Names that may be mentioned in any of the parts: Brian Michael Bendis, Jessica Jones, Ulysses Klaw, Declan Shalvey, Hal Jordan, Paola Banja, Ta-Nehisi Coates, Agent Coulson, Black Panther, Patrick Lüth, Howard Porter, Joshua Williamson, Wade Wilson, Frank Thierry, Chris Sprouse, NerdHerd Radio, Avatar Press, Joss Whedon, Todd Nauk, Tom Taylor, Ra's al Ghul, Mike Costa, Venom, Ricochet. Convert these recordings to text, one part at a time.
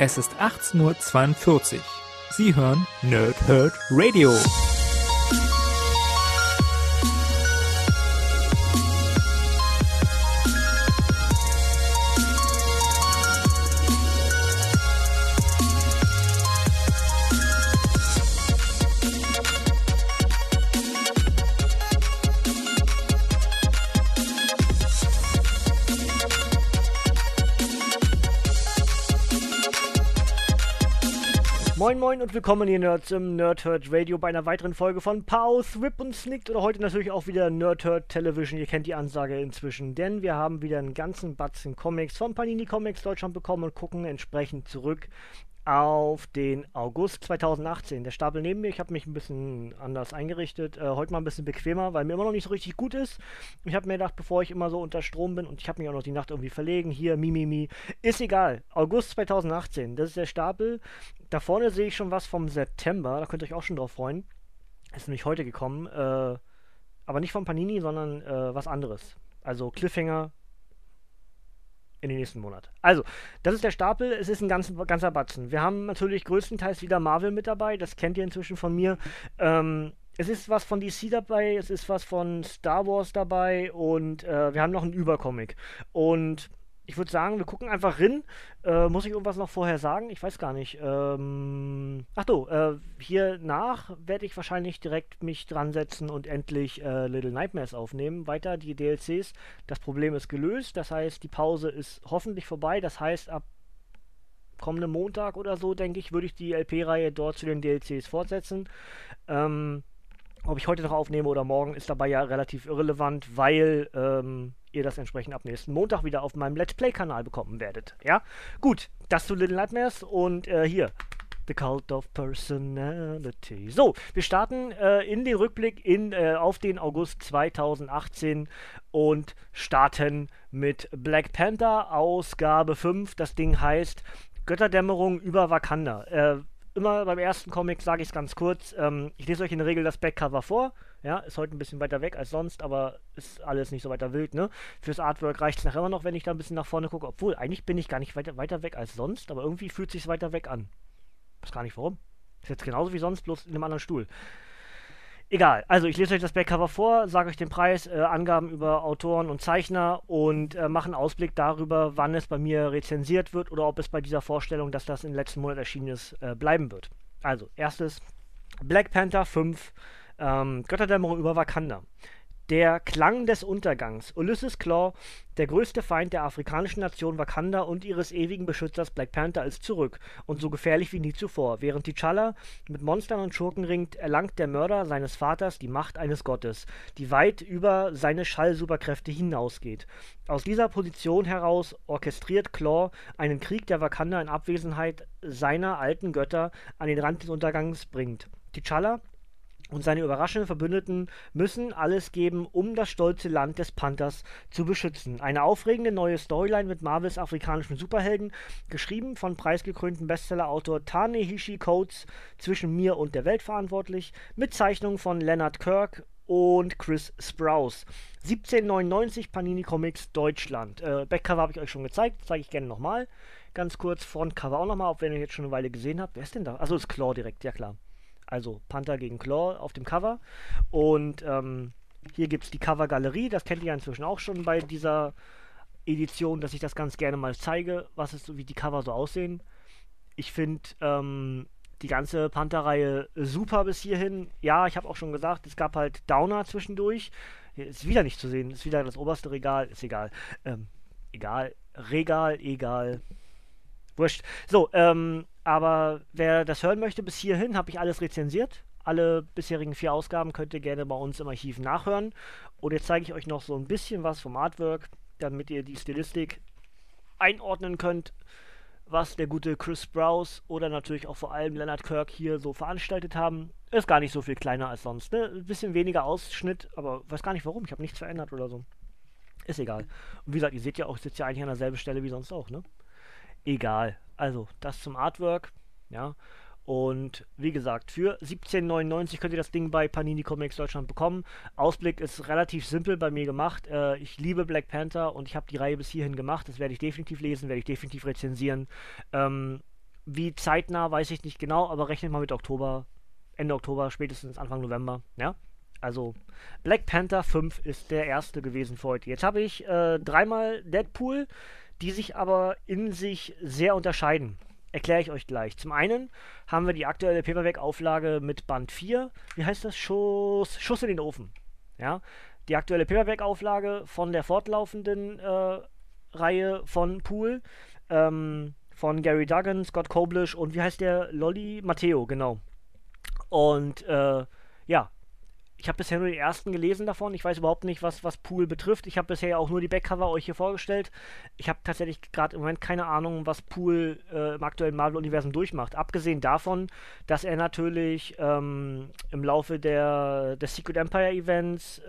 Es ist 18:42 Uhr. Sie hören NerdHerd Radio. Moin Moin und willkommen ihr Nerds im NerdHerd Radio bei einer weiteren Folge von Pause, Rip und Snicked oder heute natürlich auch wieder NerdHerd Television. Ihr kennt die Ansage inzwischen, denn wir haben wieder einen ganzen Batzen Comics von Panini Comics Deutschland bekommen und gucken entsprechend zurück auf den August 2018. Der Stapel neben mir, ich habe mich ein bisschen anders eingerichtet, heute mal ein bisschen bequemer, weil mir immer noch nicht so richtig gut ist. Ich habe mir gedacht, bevor ich immer so unter Strom bin und ich habe mich auch noch die Nacht irgendwie verlegen, hier, ist egal. August 2018, das ist der Stapel. Da vorne sehe ich schon was vom September, da könnt ihr euch auch schon drauf freuen. Ist nämlich heute gekommen, aber nicht von Panini, sondern was anderes. Also Cliffhanger in den nächsten Monat. Also, das ist der Stapel, es ist ein ganzer Batzen. Wir haben natürlich größtenteils wieder Marvel mit dabei, das kennt ihr inzwischen von mir. Es ist was von DC dabei, es ist was von Star Wars dabei und wir haben noch einen Übercomic. Und ich würde sagen, wir gucken einfach rin. Muss ich irgendwas noch vorher sagen? Ich weiß gar nicht. Hier nach werde ich wahrscheinlich direkt mich dran setzen und endlich Little Nightmares aufnehmen. Weiter die DLCs. Das Problem ist gelöst. Das heißt, die Pause ist hoffentlich vorbei. Das heißt, ab kommenden Montag oder so, denke ich, würde ich die LP-Reihe dort zu den DLCs fortsetzen. Ob ich heute noch aufnehme oder morgen, ist dabei ja relativ irrelevant, weil ihr das entsprechend ab nächsten Montag wieder auf meinem Let's Play-Kanal bekommen werdet. Ja? Gut, das zu Little Nightmares und hier, The Cult of Personality. So, wir starten in den Rückblick auf den August 2018 und starten mit Black Panther, Ausgabe 5. Das Ding heißt Götterdämmerung über Wakanda. Immer beim ersten Comic sage ich es ganz kurz, ich lese euch in der Regel das Backcover vor, ja, ist heute ein bisschen weiter weg als sonst, aber ist alles nicht so weiter wild, ne? Fürs Artwork reicht es nachher immer noch, wenn ich da ein bisschen nach vorne gucke, obwohl eigentlich bin ich gar nicht weiter weg als sonst, aber irgendwie fühlt es sich weiter weg an. Ich weiß gar nicht warum. Ist jetzt genauso wie sonst, bloß in einem anderen Stuhl. Egal, also ich lese euch das Backcover vor, sage euch den Preis, Angaben über Autoren und Zeichner und mache einen Ausblick darüber, wann es bei mir rezensiert wird oder ob es bei dieser Vorstellung, dass das im letzten Monat erschienen ist, bleiben wird. Also, erstes, Black Panther 5, Götterdämmerung über Wakanda. Der Klang des Untergangs. Ulysses Klaw, der größte Feind der afrikanischen Nation Wakanda und ihres ewigen Beschützers Black Panther, ist zurück und so gefährlich wie nie zuvor. Während T'Challa mit Monstern und Schurken ringt, erlangt der Mörder seines Vaters die Macht eines Gottes, die weit über seine Schallsuperkräfte hinausgeht. Aus dieser Position heraus orchestriert Klaw einen Krieg, der Wakanda in Abwesenheit seiner alten Götter an den Rand des Untergangs bringt. T'Challa und seine überraschenden Verbündeten müssen alles geben, um das stolze Land des Panthers zu beschützen. Eine aufregende neue Storyline mit Marvels afrikanischen Superhelden, geschrieben von preisgekrönten Bestsellerautor Ta-Nehisi Coates, zwischen mir und der Welt verantwortlich, mit Zeichnungen von Leonard Kirk und Chris Sprouse. 17,99 Panini Comics Deutschland. Backcover habe ich euch schon gezeigt, zeige ich gerne nochmal. Ganz kurz Frontcover auch nochmal, auch wenn ihr jetzt schon eine Weile gesehen habt. Wer ist denn da? Achso, ist Klaw direkt, ja klar. Also Panther gegen Klaw auf dem Cover. Und hier gibt es die Covergalerie. Das kennt ihr ja inzwischen auch schon bei dieser Edition, dass ich das ganz gerne mal zeige, wie die Cover so aussehen. Ich finde die ganze Panther-Reihe super bis hierhin. Ja, ich habe auch schon gesagt, es gab halt Downer zwischendurch. Hier ist wieder nicht zu sehen. Ist wieder das oberste Regal. Ist egal. Regal. Wurscht. So, aber wer das hören möchte, bis hierhin habe ich alles rezensiert. Alle bisherigen 4 Ausgaben könnt ihr gerne bei uns im Archiv nachhören. Und jetzt zeige ich euch noch so ein bisschen was vom Artwork, damit ihr die Stilistik einordnen könnt, was der gute Chris Sprouse oder natürlich auch vor allem Leonard Kirk hier so veranstaltet haben. Ist gar nicht so viel kleiner als sonst, ne? Ein bisschen weniger Ausschnitt, aber weiß gar nicht warum. Ich habe nichts verändert oder so. Ist egal. Und wie gesagt, ihr seht ja auch, ich sitze ja eigentlich an derselben Stelle wie sonst auch, ne? Egal. Also, das zum Artwork, ja, und wie gesagt, für 17,99 könnt ihr das Ding bei Panini Comics Deutschland bekommen. Ausblick ist relativ simpel bei mir gemacht. Ich liebe Black Panther und ich habe die Reihe bis hierhin gemacht. Das werde ich definitiv lesen, werde ich definitiv rezensieren. Wie zeitnah, weiß ich nicht genau, aber rechnet mal mit Oktober, Ende Oktober, spätestens Anfang November, ja? Also, Black Panther 5 ist der erste gewesen für heute. Jetzt habe ich dreimal Deadpool, die sich aber in sich sehr unterscheiden. Erkläre ich euch gleich. Zum einen haben wir die aktuelle Paperback-Auflage mit Band 4. Wie heißt das? Schuss in den Ofen. Ja? Die aktuelle Paperback-Auflage von der fortlaufenden Reihe von Pool, von Gerry Duggan, Scott Koblish und wie heißt der? Lolli? Matteo, genau. Und ja, ich habe bisher nur die ersten gelesen davon. Ich weiß überhaupt nicht, was Pool betrifft. Ich habe bisher auch nur die Backcover euch hier vorgestellt. Ich habe tatsächlich gerade im Moment keine Ahnung, was Pool im aktuellen Marvel-Universum durchmacht. Abgesehen davon, dass er natürlich im Laufe der Secret Empire-Events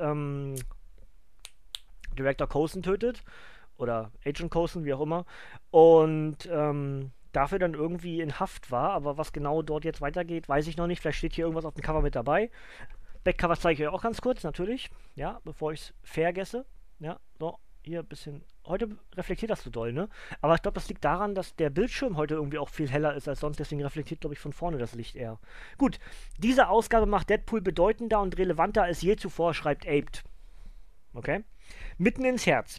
Director Coulson tötet. Oder Agent Coulson, wie auch immer. Und dafür dann irgendwie in Haft war. Aber was genau dort jetzt weitergeht, weiß ich noch nicht. Vielleicht steht hier irgendwas auf dem Cover mit dabei. Backcover zeige ich euch auch ganz kurz, natürlich, ja, bevor ich es vergesse, ja, so, hier ein bisschen, heute reflektiert das so doll, ne, aber ich glaube, das liegt daran, dass der Bildschirm heute irgendwie auch viel heller ist als sonst, deswegen reflektiert, glaube ich, von vorne das Licht eher. Gut, diese Ausgabe macht Deadpool bedeutender und relevanter als je zuvor, schreibt Aped. Okay, mitten ins Herz.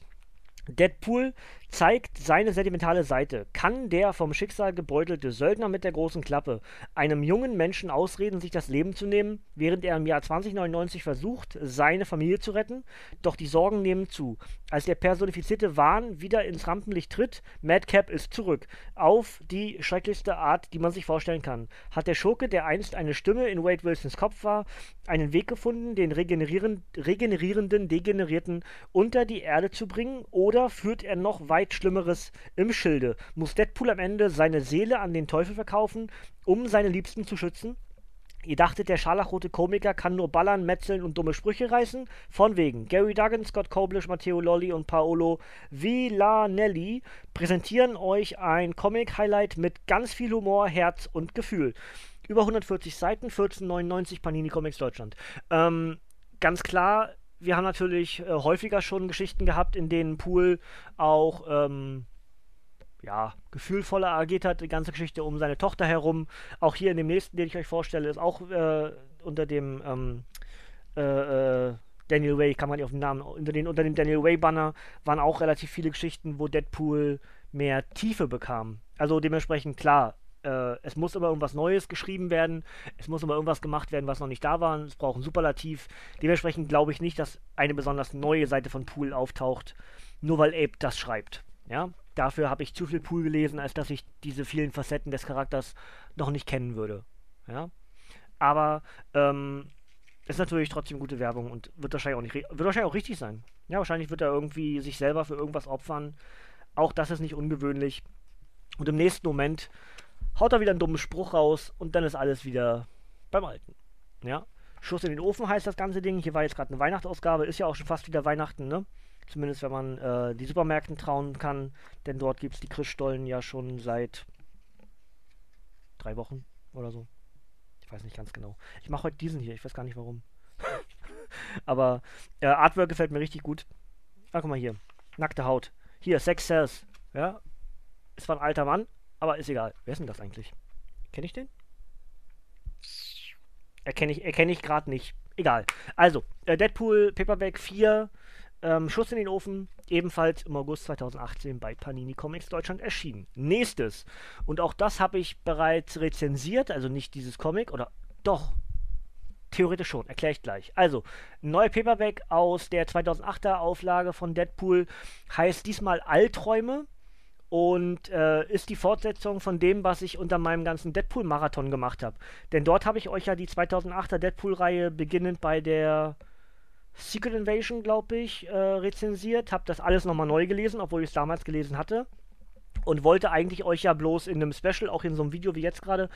Deadpool zeigt seine sentimentale Seite. Kann der vom Schicksal gebeutelte Söldner mit der großen Klappe einem jungen Menschen ausreden, sich das Leben zu nehmen, während er im Jahr 2099 versucht, seine Familie zu retten? Doch die Sorgen nehmen zu. Als der personifizierte Wahn wieder ins Rampenlicht tritt, Madcap ist zurück. Auf die schrecklichste Art, die man sich vorstellen kann. Hat der Schurke, der einst eine Stimme in Wade Wilsons Kopf war, einen Weg gefunden, den regenerierenden Degenerierten unter die Erde zu bringen, oder führt er noch weit Schlimmeres im Schilde? Muss Deadpool am Ende seine Seele an den Teufel verkaufen, um seine Liebsten zu schützen? Ihr dachtet, der scharlachrote Komiker kann nur ballern, metzeln und dumme Sprüche reißen? Von wegen. Gerry Duggan, Scott Koblish, Matteo Lolli und Paolo Villanelli präsentieren euch ein Comic-Highlight mit ganz viel Humor, Herz und Gefühl. Über 140 Seiten, 14,99 Panini Comics Deutschland. Ganz klar, wir haben natürlich häufiger schon Geschichten gehabt, in denen Pool auch ja, gefühlvoller agiert hat, die ganze Geschichte um seine Tochter herum. Auch hier in dem nächsten, den ich euch vorstelle, ist auch unter dem Daniel Way, kann man nicht auf den Namen, unter dem Daniel Way Banner waren auch relativ viele Geschichten, wo Deadpool mehr Tiefe bekam. Also dementsprechend klar, es muss immer irgendwas Neues geschrieben werden, es muss immer irgendwas gemacht werden, was noch nicht da war, es braucht ein Superlativ. Dementsprechend glaube ich nicht, dass eine besonders neue Seite von Pool auftaucht, nur weil Abe das schreibt. Ja? Dafür habe ich zu viel Pool gelesen, als dass ich diese vielen Facetten des Charakters noch nicht kennen würde. Ja? Aber ist natürlich trotzdem gute Werbung und wird wahrscheinlich auch richtig sein. Ja, wahrscheinlich wird er irgendwie sich selber für irgendwas opfern. Auch das ist nicht ungewöhnlich. Und im nächsten Moment haut da wieder einen dummen Spruch raus und dann ist alles wieder beim Alten. Ja? Schuss in den Ofen heißt das ganze Ding. Hier war jetzt gerade eine Weihnachtsausgabe, ist ja auch schon fast wieder Weihnachten, ne? Zumindest wenn man die Supermärkten trauen kann, denn dort gibt es die Christstollen ja schon seit 3 Wochen oder so. Ich weiß nicht ganz genau. Ich mache heute diesen hier, ich weiß gar nicht warum. Aber Artwork gefällt mir richtig gut. Ah, guck mal hier. Nackte Haut. Hier, Sex Sells. Ja? Ist zwar ein alter Mann, aber ist egal. Wer ist denn das eigentlich? Kenne ich den? Erkenne ich gerade nicht. Egal. Also, Deadpool Paperback 4, Schuss in den Ofen, ebenfalls im August 2018 bei Panini Comics Deutschland erschienen. Nächstes. Und auch das habe ich bereits rezensiert, also nicht dieses Comic, oder doch. Theoretisch schon, erkläre ich gleich. Also, neuer Paperback aus der 2008er Auflage von Deadpool heißt diesmal Albträume. Und ist die Fortsetzung von dem, was ich unter meinem ganzen Deadpool-Marathon gemacht habe. Denn dort habe ich euch ja die 2008er Deadpool-Reihe beginnend bei der Secret Invasion, glaube ich, rezensiert. Habe das alles nochmal neu gelesen, obwohl ich es damals gelesen hatte. Und wollte eigentlich euch ja bloß in einem Special, auch in so einem Video wie jetzt gerade,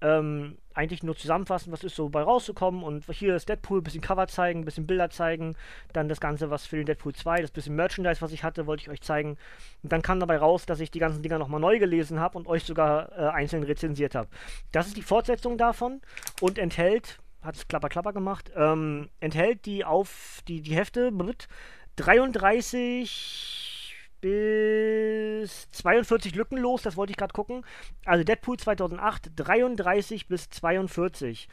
eigentlich nur zusammenfassen, was ist so bei rausgekommen. Und hier ist Deadpool, ein bisschen Cover zeigen, ein bisschen Bilder zeigen. Dann das Ganze, was für den Deadpool 2, das bisschen Merchandise, was ich hatte, wollte ich euch zeigen. Und dann kam dabei raus, dass ich die ganzen Dinger nochmal neu gelesen habe und euch sogar einzeln rezensiert habe. Das ist die Fortsetzung davon und enthält, hat es klapper gemacht, enthält die Hefte mit 33... bis 42 lückenlos, das wollte ich gerade gucken. Also Deadpool 2008, 33 bis 42.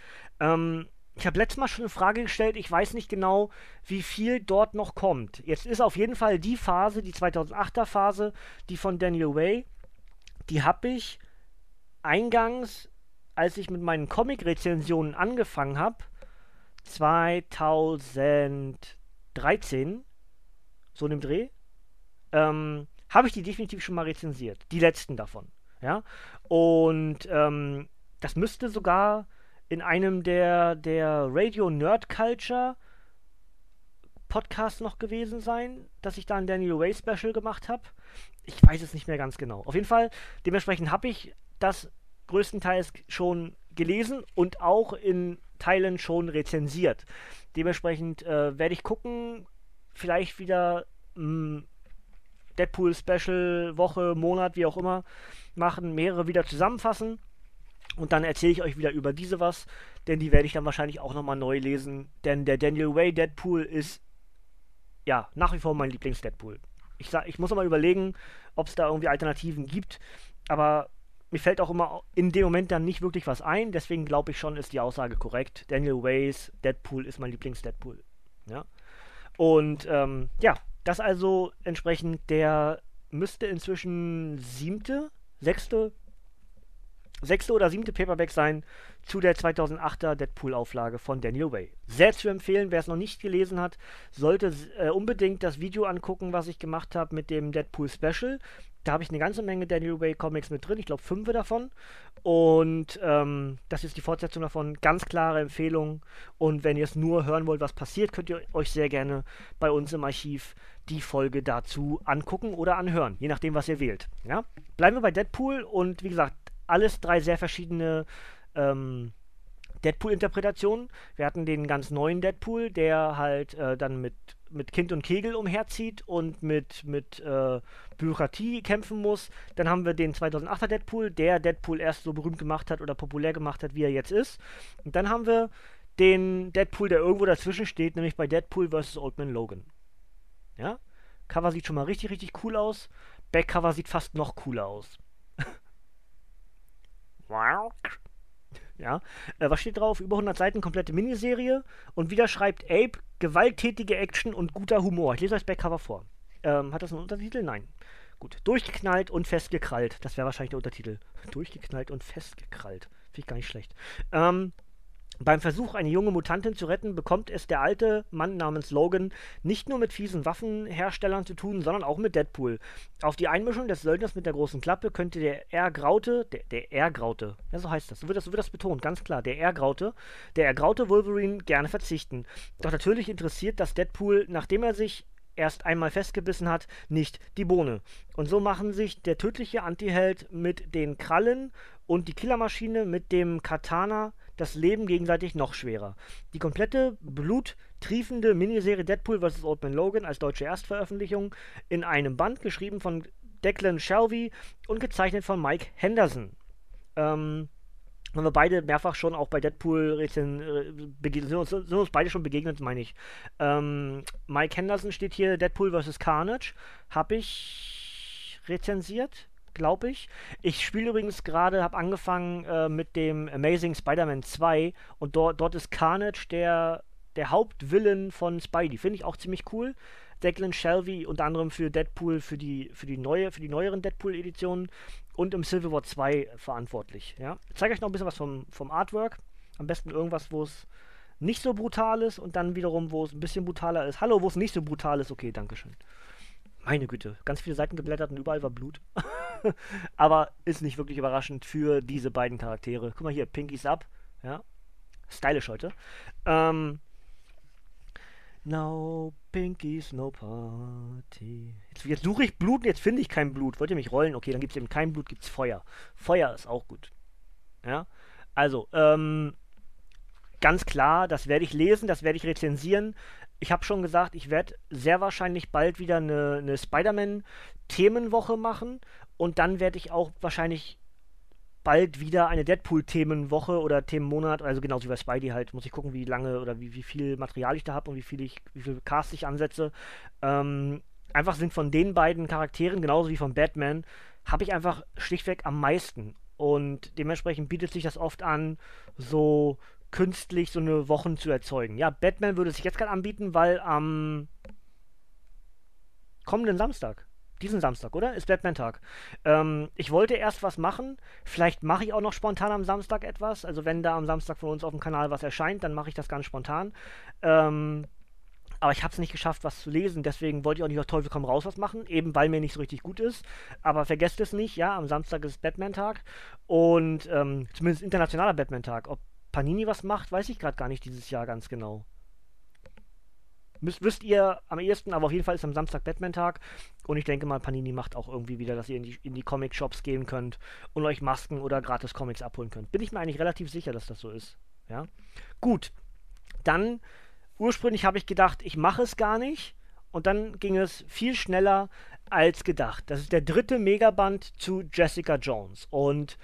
Ich habe letztes Mal schon eine Frage gestellt, ich weiß nicht genau, wie viel dort noch kommt. Jetzt ist auf jeden Fall die Phase, die 2008er Phase, die von Daniel Way, die habe ich eingangs, als ich mit meinen Comic-Rezensionen angefangen habe, 2013, so in dem Dreh, habe ich die definitiv schon mal rezensiert. Die letzten davon. Ja? Und das müsste sogar in einem der Radio Nerd Culture Podcasts noch gewesen sein, dass ich da ein Daniel Way Special gemacht habe. Ich weiß es nicht mehr ganz genau. Auf jeden Fall, dementsprechend habe ich das größtenteils schon gelesen und auch in Teilen schon rezensiert. Dementsprechend werde ich gucken, vielleicht wieder Deadpool Special, Woche, Monat, wie auch immer, machen, mehrere wieder zusammenfassen und dann erzähle ich euch wieder über diese was, denn die werde ich dann wahrscheinlich auch nochmal neu lesen, denn der Daniel Way Deadpool ist ja nach wie vor mein Lieblings-Deadpool. Ich muss nochmal überlegen, ob es da irgendwie Alternativen gibt, aber mir fällt auch immer in dem Moment dann nicht wirklich was ein, deswegen glaube ich schon, ist die Aussage korrekt. Daniel Ways Deadpool ist mein Lieblings-Deadpool. Ja? Und ja, das also entsprechend, der müsste inzwischen sechste oder siebte Paperback sein zu der 2008er Deadpool-Auflage von Daniel Way. Sehr zu empfehlen, wer es noch nicht gelesen hat, sollte unbedingt das Video angucken, was ich gemacht habe mit dem Deadpool-Special. Da habe ich eine ganze Menge Daniel Way Comics mit drin, ich glaube 5 davon. Und das ist die Fortsetzung davon, ganz klare Empfehlung. Und wenn ihr es nur hören wollt, was passiert, könnt ihr euch sehr gerne bei uns im Archiv die Folge dazu angucken oder anhören, je nachdem, was ihr wählt. Ja? Bleiben wir bei Deadpool und wie gesagt, alles 3 sehr verschiedene Deadpool-Interpretationen. Wir hatten den ganz neuen Deadpool, der halt dann mit Kind und Kegel umherzieht und mit Bürokratie kämpfen muss. Dann haben wir den 2008er Deadpool, der Deadpool erst so berühmt gemacht hat oder populär gemacht hat, wie er jetzt ist. Und dann haben wir den Deadpool, der irgendwo dazwischen steht, nämlich bei Deadpool vs. Old Man Logan. Ja? Cover sieht schon mal richtig, richtig cool aus. Backcover sieht fast noch cooler aus. Ja, was steht drauf? Über 100 Seiten, komplette Miniserie. Und wieder schreibt Abe, gewalttätige Action und guter Humor. Ich lese euch das Backcover vor. Hat das einen Untertitel? Nein. Gut. Durchgeknallt und festgekrallt. Das wäre wahrscheinlich der Untertitel. Durchgeknallt und festgekrallt. Finde ich gar nicht schlecht. Beim Versuch, eine junge Mutantin zu retten, bekommt es der alte Mann namens Logan nicht nur mit fiesen Waffenherstellern zu tun, sondern auch mit Deadpool. Auf die Einmischung des Söldners mit der großen Klappe könnte der Ergraute, ja, so heißt das, so wird das betont, ganz klar, der ergraute Wolverine gerne verzichten. Doch natürlich interessiert das Deadpool, nachdem er sich erst einmal festgebissen hat, nicht die Bohne. Und so machen sich der tödliche Antiheld mit den Krallen und die Killermaschine mit dem Katana das Leben gegenseitig noch schwerer. Die komplette bluttriefende Miniserie Deadpool vs. Old Man Logan als deutsche Erstveröffentlichung in einem Band, geschrieben von Declan Shalvey und gezeichnet von Mike Henderson. Haben wir beide mehrfach schon auch bei Deadpool sind uns beide schon begegnet, meine ich. Mike Henderson steht hier, Deadpool vs. Carnage, habe ich rezensiert, glaube ich. Ich spiele übrigens gerade, habe angefangen mit dem Amazing Spider-Man 2 und dort ist Carnage der Hauptvillain von Spidey. Finde ich auch ziemlich cool. Declan Shalvey unter anderem für Deadpool, für die neueren Deadpool-Editionen und im Civil War 2 verantwortlich. Ja? Ich zeige euch noch ein bisschen was vom Artwork. Am besten irgendwas, wo es nicht so brutal ist und dann wiederum, wo es ein bisschen brutaler ist. Hallo, wo es nicht so brutal ist. Okay, dankeschön. Meine Güte, ganz viele Seiten geblättert und überall war Blut. Aber ist nicht wirklich überraschend für diese beiden Charaktere. Guck mal hier, Pinkies up. Ja? Stylisch heute. No Pinkies, no Party. Jetzt suche ich Blut und jetzt finde ich kein Blut. Wollt ihr mich rollen? Okay, dann gibt es eben kein Blut, gibt es Feuer. Feuer ist auch gut. Ja? Also, ganz klar, das werde ich lesen, das werde ich rezensieren. Ich habe schon gesagt, ich werde sehr wahrscheinlich bald wieder eine Spider-Man-Themenwoche machen und dann werde ich auch wahrscheinlich bald wieder eine Deadpool-Themenwoche oder Themenmonat, also genauso wie bei Spidey halt, muss ich gucken, wie lange oder wie viel Material ich da habe und wie viel Cast ich ansetze. einfach sind von den beiden Charakteren, genauso wie von Batman, habe ich einfach schlichtweg am meisten. Und dementsprechend bietet sich das oft an, so künstlich so eine Woche zu erzeugen. Ja, Batman würde sich jetzt gerade anbieten, weil am kommenden Samstag, diesen Samstag, oder? Ist Batman-Tag. Ich wollte erst was machen. Vielleicht mache ich auch noch spontan am Samstag etwas. Also wenn da am Samstag von uns auf dem Kanal was erscheint, dann mache ich das ganz spontan. Aber ich habe es nicht geschafft, was zu lesen. Deswegen wollte ich auch nicht auf Teufel komm raus was machen. Eben weil mir nicht so richtig gut ist. Aber vergesst es nicht, ja, am Samstag ist Batman-Tag. Und zumindest internationaler Batman-Tag. Ob Panini was macht, weiß ich gerade gar nicht dieses Jahr ganz genau. Wisst ihr am ehesten, aber auf jeden Fall ist am Samstag Batman-Tag und ich denke mal, Panini macht auch irgendwie wieder, dass ihr in die Comic-Shops gehen könnt und euch Masken oder gratis Comics abholen könnt. Bin ich mir eigentlich relativ sicher, dass das so ist. Ja? Gut, dann ursprünglich habe ich gedacht, ich mache es gar nicht und dann ging es viel schneller als gedacht. Das ist der dritte Megaband zu Jessica Jones und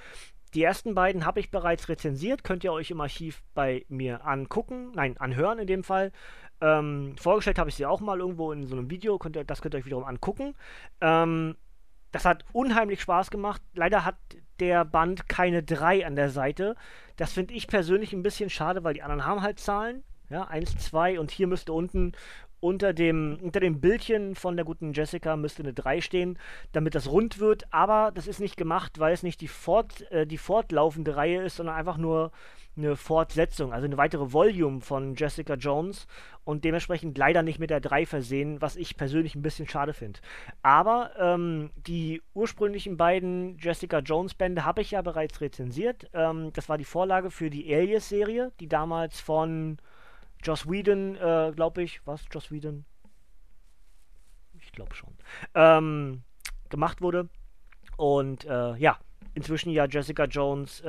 die ersten beiden habe ich bereits rezensiert, könnt ihr euch im Archiv bei mir anhören in dem Fall. Vorgestellt habe ich sie auch mal irgendwo in so einem Video, das könnt ihr euch wiederum angucken. Das hat unheimlich Spaß gemacht. Leider hat der Band keine 3 an der Seite. Das finde ich persönlich ein bisschen schade, weil die anderen haben halt Zahlen. Ja, 1, 2 und hier müsste unten unter dem Bildchen von der guten Jessica müsste eine 3 stehen, damit das rund wird. Aber das ist nicht gemacht, weil es nicht die fortlaufende Reihe ist, sondern einfach nur eine Fortsetzung, also eine weitere Volume von Jessica Jones und dementsprechend leider nicht mit der 3 versehen, was ich persönlich ein bisschen schade finde. Aber die ursprünglichen beiden Jessica Jones Bände habe ich ja bereits rezensiert. Das war die Vorlage für die Alias-Serie, die damals von Joss Whedon, glaube ich, was? Joss Whedon? Ich glaube schon. Gemacht wurde. Und ja, inzwischen ja Jessica Jones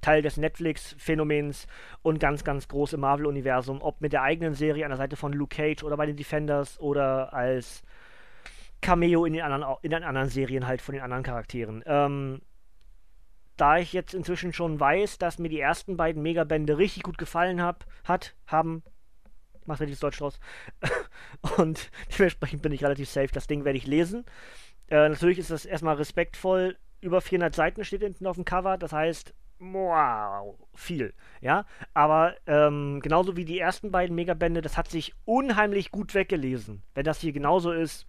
Teil des Netflix-Phänomens und ganz, ganz groß im Marvel-Universum, ob mit der eigenen Serie an der Seite von Luke Cage oder bei den Defenders oder als Cameo in den anderen Serien halt von den anderen Charakteren. Da ich jetzt inzwischen schon weiß, dass mir die ersten beiden Megabände richtig gut gefallen haben, macht richtig Deutsch draus, und dementsprechend bin ich relativ safe, das Ding werde ich lesen. Natürlich ist das erstmal respektvoll, über 400 Seiten steht hinten auf dem Cover, das heißt, wow, viel, ja, aber genauso wie die ersten beiden Megabände, das hat sich unheimlich gut weggelesen. Wenn das hier genauso ist,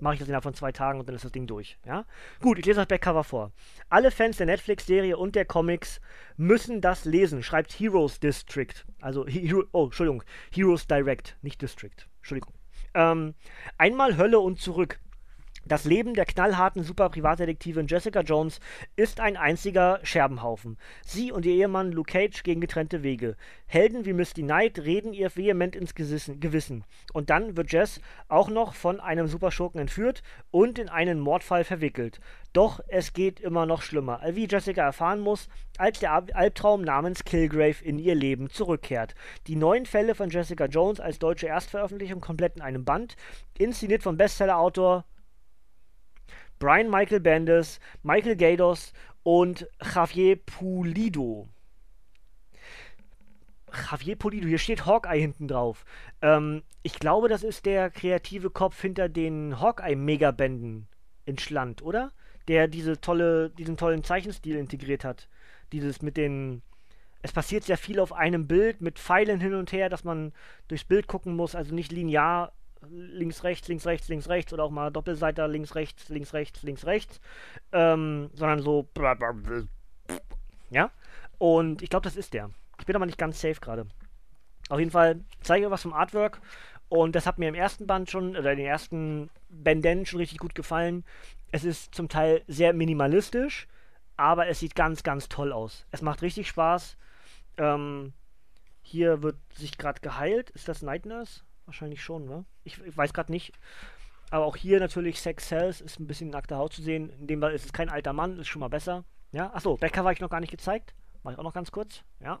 mache ich das innerhalb von 2 Tagen und dann ist das Ding durch, ja. Gut, ich lese das Backcover vor. Alle Fans der Netflix-Serie und der Comics müssen das lesen, schreibt Heroes District, also, Heroes Direct, nicht District, Entschuldigung. Einmal Hölle und zurück. Das Leben der knallharten Superprivatdetektivin Jessica Jones ist ein einziger Scherbenhaufen. Sie und ihr Ehemann Luke Cage gehen getrennte Wege. Helden wie Misty Knight reden ihr vehement ins Gewissen. Und dann wird Jess auch noch von einem Superschurken entführt und in einen Mordfall verwickelt. Doch es geht immer noch schlimmer, wie Jessica erfahren muss, als der Albtraum namens Kilgrave in ihr Leben zurückkehrt. Die 9 Fälle von Jessica Jones als deutsche Erstveröffentlichung komplett in einem Band, inszeniert vom Bestsellerautor Brian Michael Bendis, Michael Gaydos und Javier Pulido. Javier Pulido, hier steht Hawkeye hinten drauf. Ich glaube, das ist der kreative Kopf hinter den Hawkeye-Megabänden in Schland, oder? Der diesen tollen Zeichenstil integriert hat. Es passiert sehr viel auf einem Bild mit Pfeilen hin und her, dass man durchs Bild gucken muss, also nicht linear. Links, rechts oder auch mal Doppelseiter, links, rechts, sondern so, ja, und ich glaube, das ist der. Ich bin aber nicht ganz safe gerade. Auf jeden Fall zeige ich euch was vom Artwork und das hat mir im ersten Band schon, oder in den ersten Bänden schon richtig gut gefallen. Es ist zum Teil sehr minimalistisch, aber es sieht ganz, ganz toll aus. Es macht richtig Spaß. Hier wird sich gerade geheilt. Ist das Night Nurse? Wahrscheinlich schon, ne? Ich weiß gerade nicht. Aber auch hier natürlich Sex Sells, ist ein bisschen nackte Haut zu sehen. In dem Fall ist es kein alter Mann, ist schon mal besser. Ja? Achso, Backcover habe ich noch gar nicht gezeigt. Mache ich auch noch ganz kurz. Ja.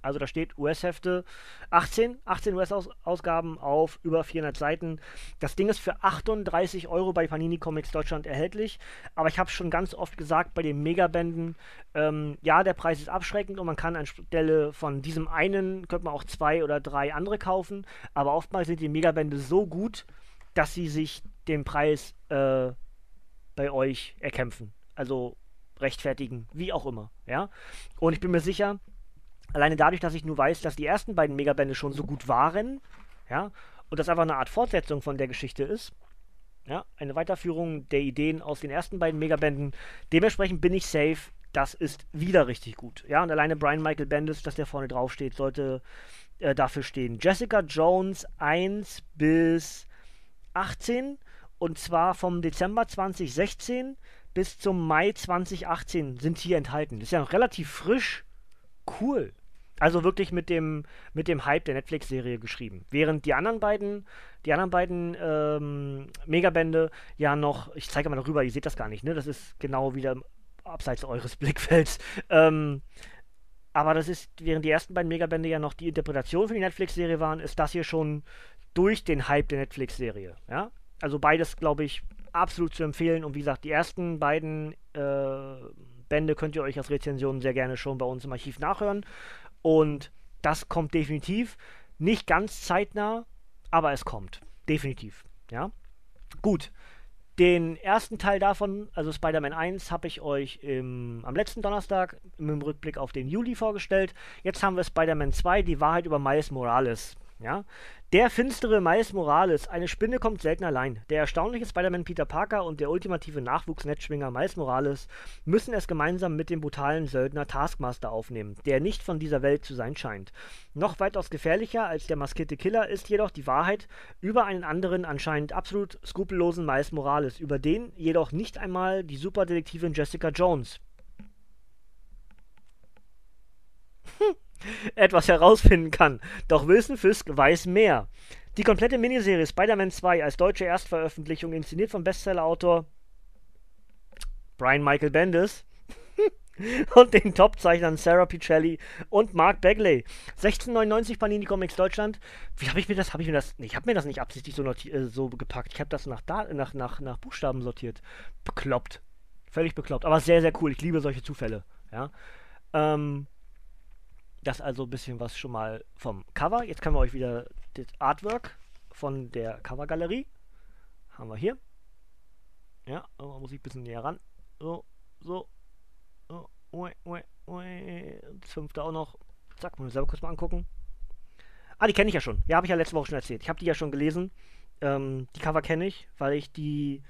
Also da steht US-Hefte, 18 US-Ausgaben auf über 400 Seiten. Das Ding ist für 38 € bei Panini Comics Deutschland erhältlich. Aber ich habe es schon ganz oft gesagt bei den Megabänden, ja, der Preis ist abschreckend und man kann anstelle von diesem einen, könnte man auch 2 oder 3 andere kaufen. Aber oftmals sind die Megabände so gut, dass sie sich den Preis bei euch erkämpfen. Also rechtfertigen, wie auch immer. Ja? Und ich bin mir sicher, alleine dadurch, dass ich nur weiß, dass die ersten beiden Megabände schon so gut waren, ja, und das einfach eine Art Fortsetzung von der Geschichte ist, ja, eine Weiterführung der Ideen aus den ersten beiden Megabänden, dementsprechend bin ich safe, das ist wieder richtig gut. Ja, und alleine Brian Michael Bendis, dass der vorne drauf steht, sollte dafür stehen. Jessica Jones 1 bis 18, und zwar vom Dezember 2016 bis zum Mai 2018 sind hier enthalten. Das ist ja noch relativ frisch. Cool. Also wirklich mit dem Hype der Netflix-Serie geschrieben. Während die anderen beiden Megabände ja noch, ich zeige mal noch rüber, ihr seht das gar nicht, ne? Das ist genau wieder abseits eures Blickfelds. Aber das ist, während die ersten beiden Megabände ja noch die Interpretation für die Netflix-Serie waren, ist das hier schon durch den Hype der Netflix-Serie. Ja? Also beides, glaube ich, absolut zu empfehlen. Und wie gesagt, die ersten beiden Bände könnt ihr euch als Rezension sehr gerne schon bei uns im Archiv nachhören. Und das kommt definitiv. Nicht ganz zeitnah, aber es kommt. Definitiv. Ja? Gut. Den ersten Teil davon, also Spider-Man 1, habe ich euch am letzten Donnerstag im Rückblick auf den Juli vorgestellt. Jetzt haben wir Spider-Man 2, die Wahrheit über Miles Morales. Ja? Der finstere Miles Morales, eine Spinne kommt selten allein. Der erstaunliche Spider-Man Peter Parker und der ultimative Nachwuchsnetzschwinger Miles Morales müssen es gemeinsam mit dem brutalen Söldner Taskmaster aufnehmen, der nicht von dieser Welt zu sein scheint. Noch weitaus gefährlicher als der maskierte Killer ist jedoch die Wahrheit über einen anderen, anscheinend absolut skrupellosen Miles Morales, über den jedoch nicht einmal die Superdetektivin Jessica Jones etwas herausfinden kann. Doch Wilson Fisk weiß mehr. Die komplette Miniserie Spider-Man 2 als deutsche Erstveröffentlichung, inszeniert vom Bestsellerautor Brian Michael Bendis und den Top-Zeichnern Sarah Pichelli und Mark Bagley. 16,99 Panini Comics Deutschland. Wie habe ich mir das? Ich habe mir das nicht absichtlich so gepackt. Ich habe das nach Buchstaben sortiert. Bekloppt. Völlig bekloppt. Aber sehr, sehr cool. Ich liebe solche Zufälle. Ja. Das also ein bisschen was schon mal vom Cover. Jetzt können wir euch wieder das Artwork von der Covergalerie. Haben wir hier. Ja, muss ich ein bisschen näher ran. So. Das 5. auch noch. Zack, muss ich selber kurz mal angucken. Ah, die kenne ich ja schon. Ja, habe ich ja letzte Woche schon erzählt. Ich habe die ja schon gelesen. Die Cover kenne ich, weil ich die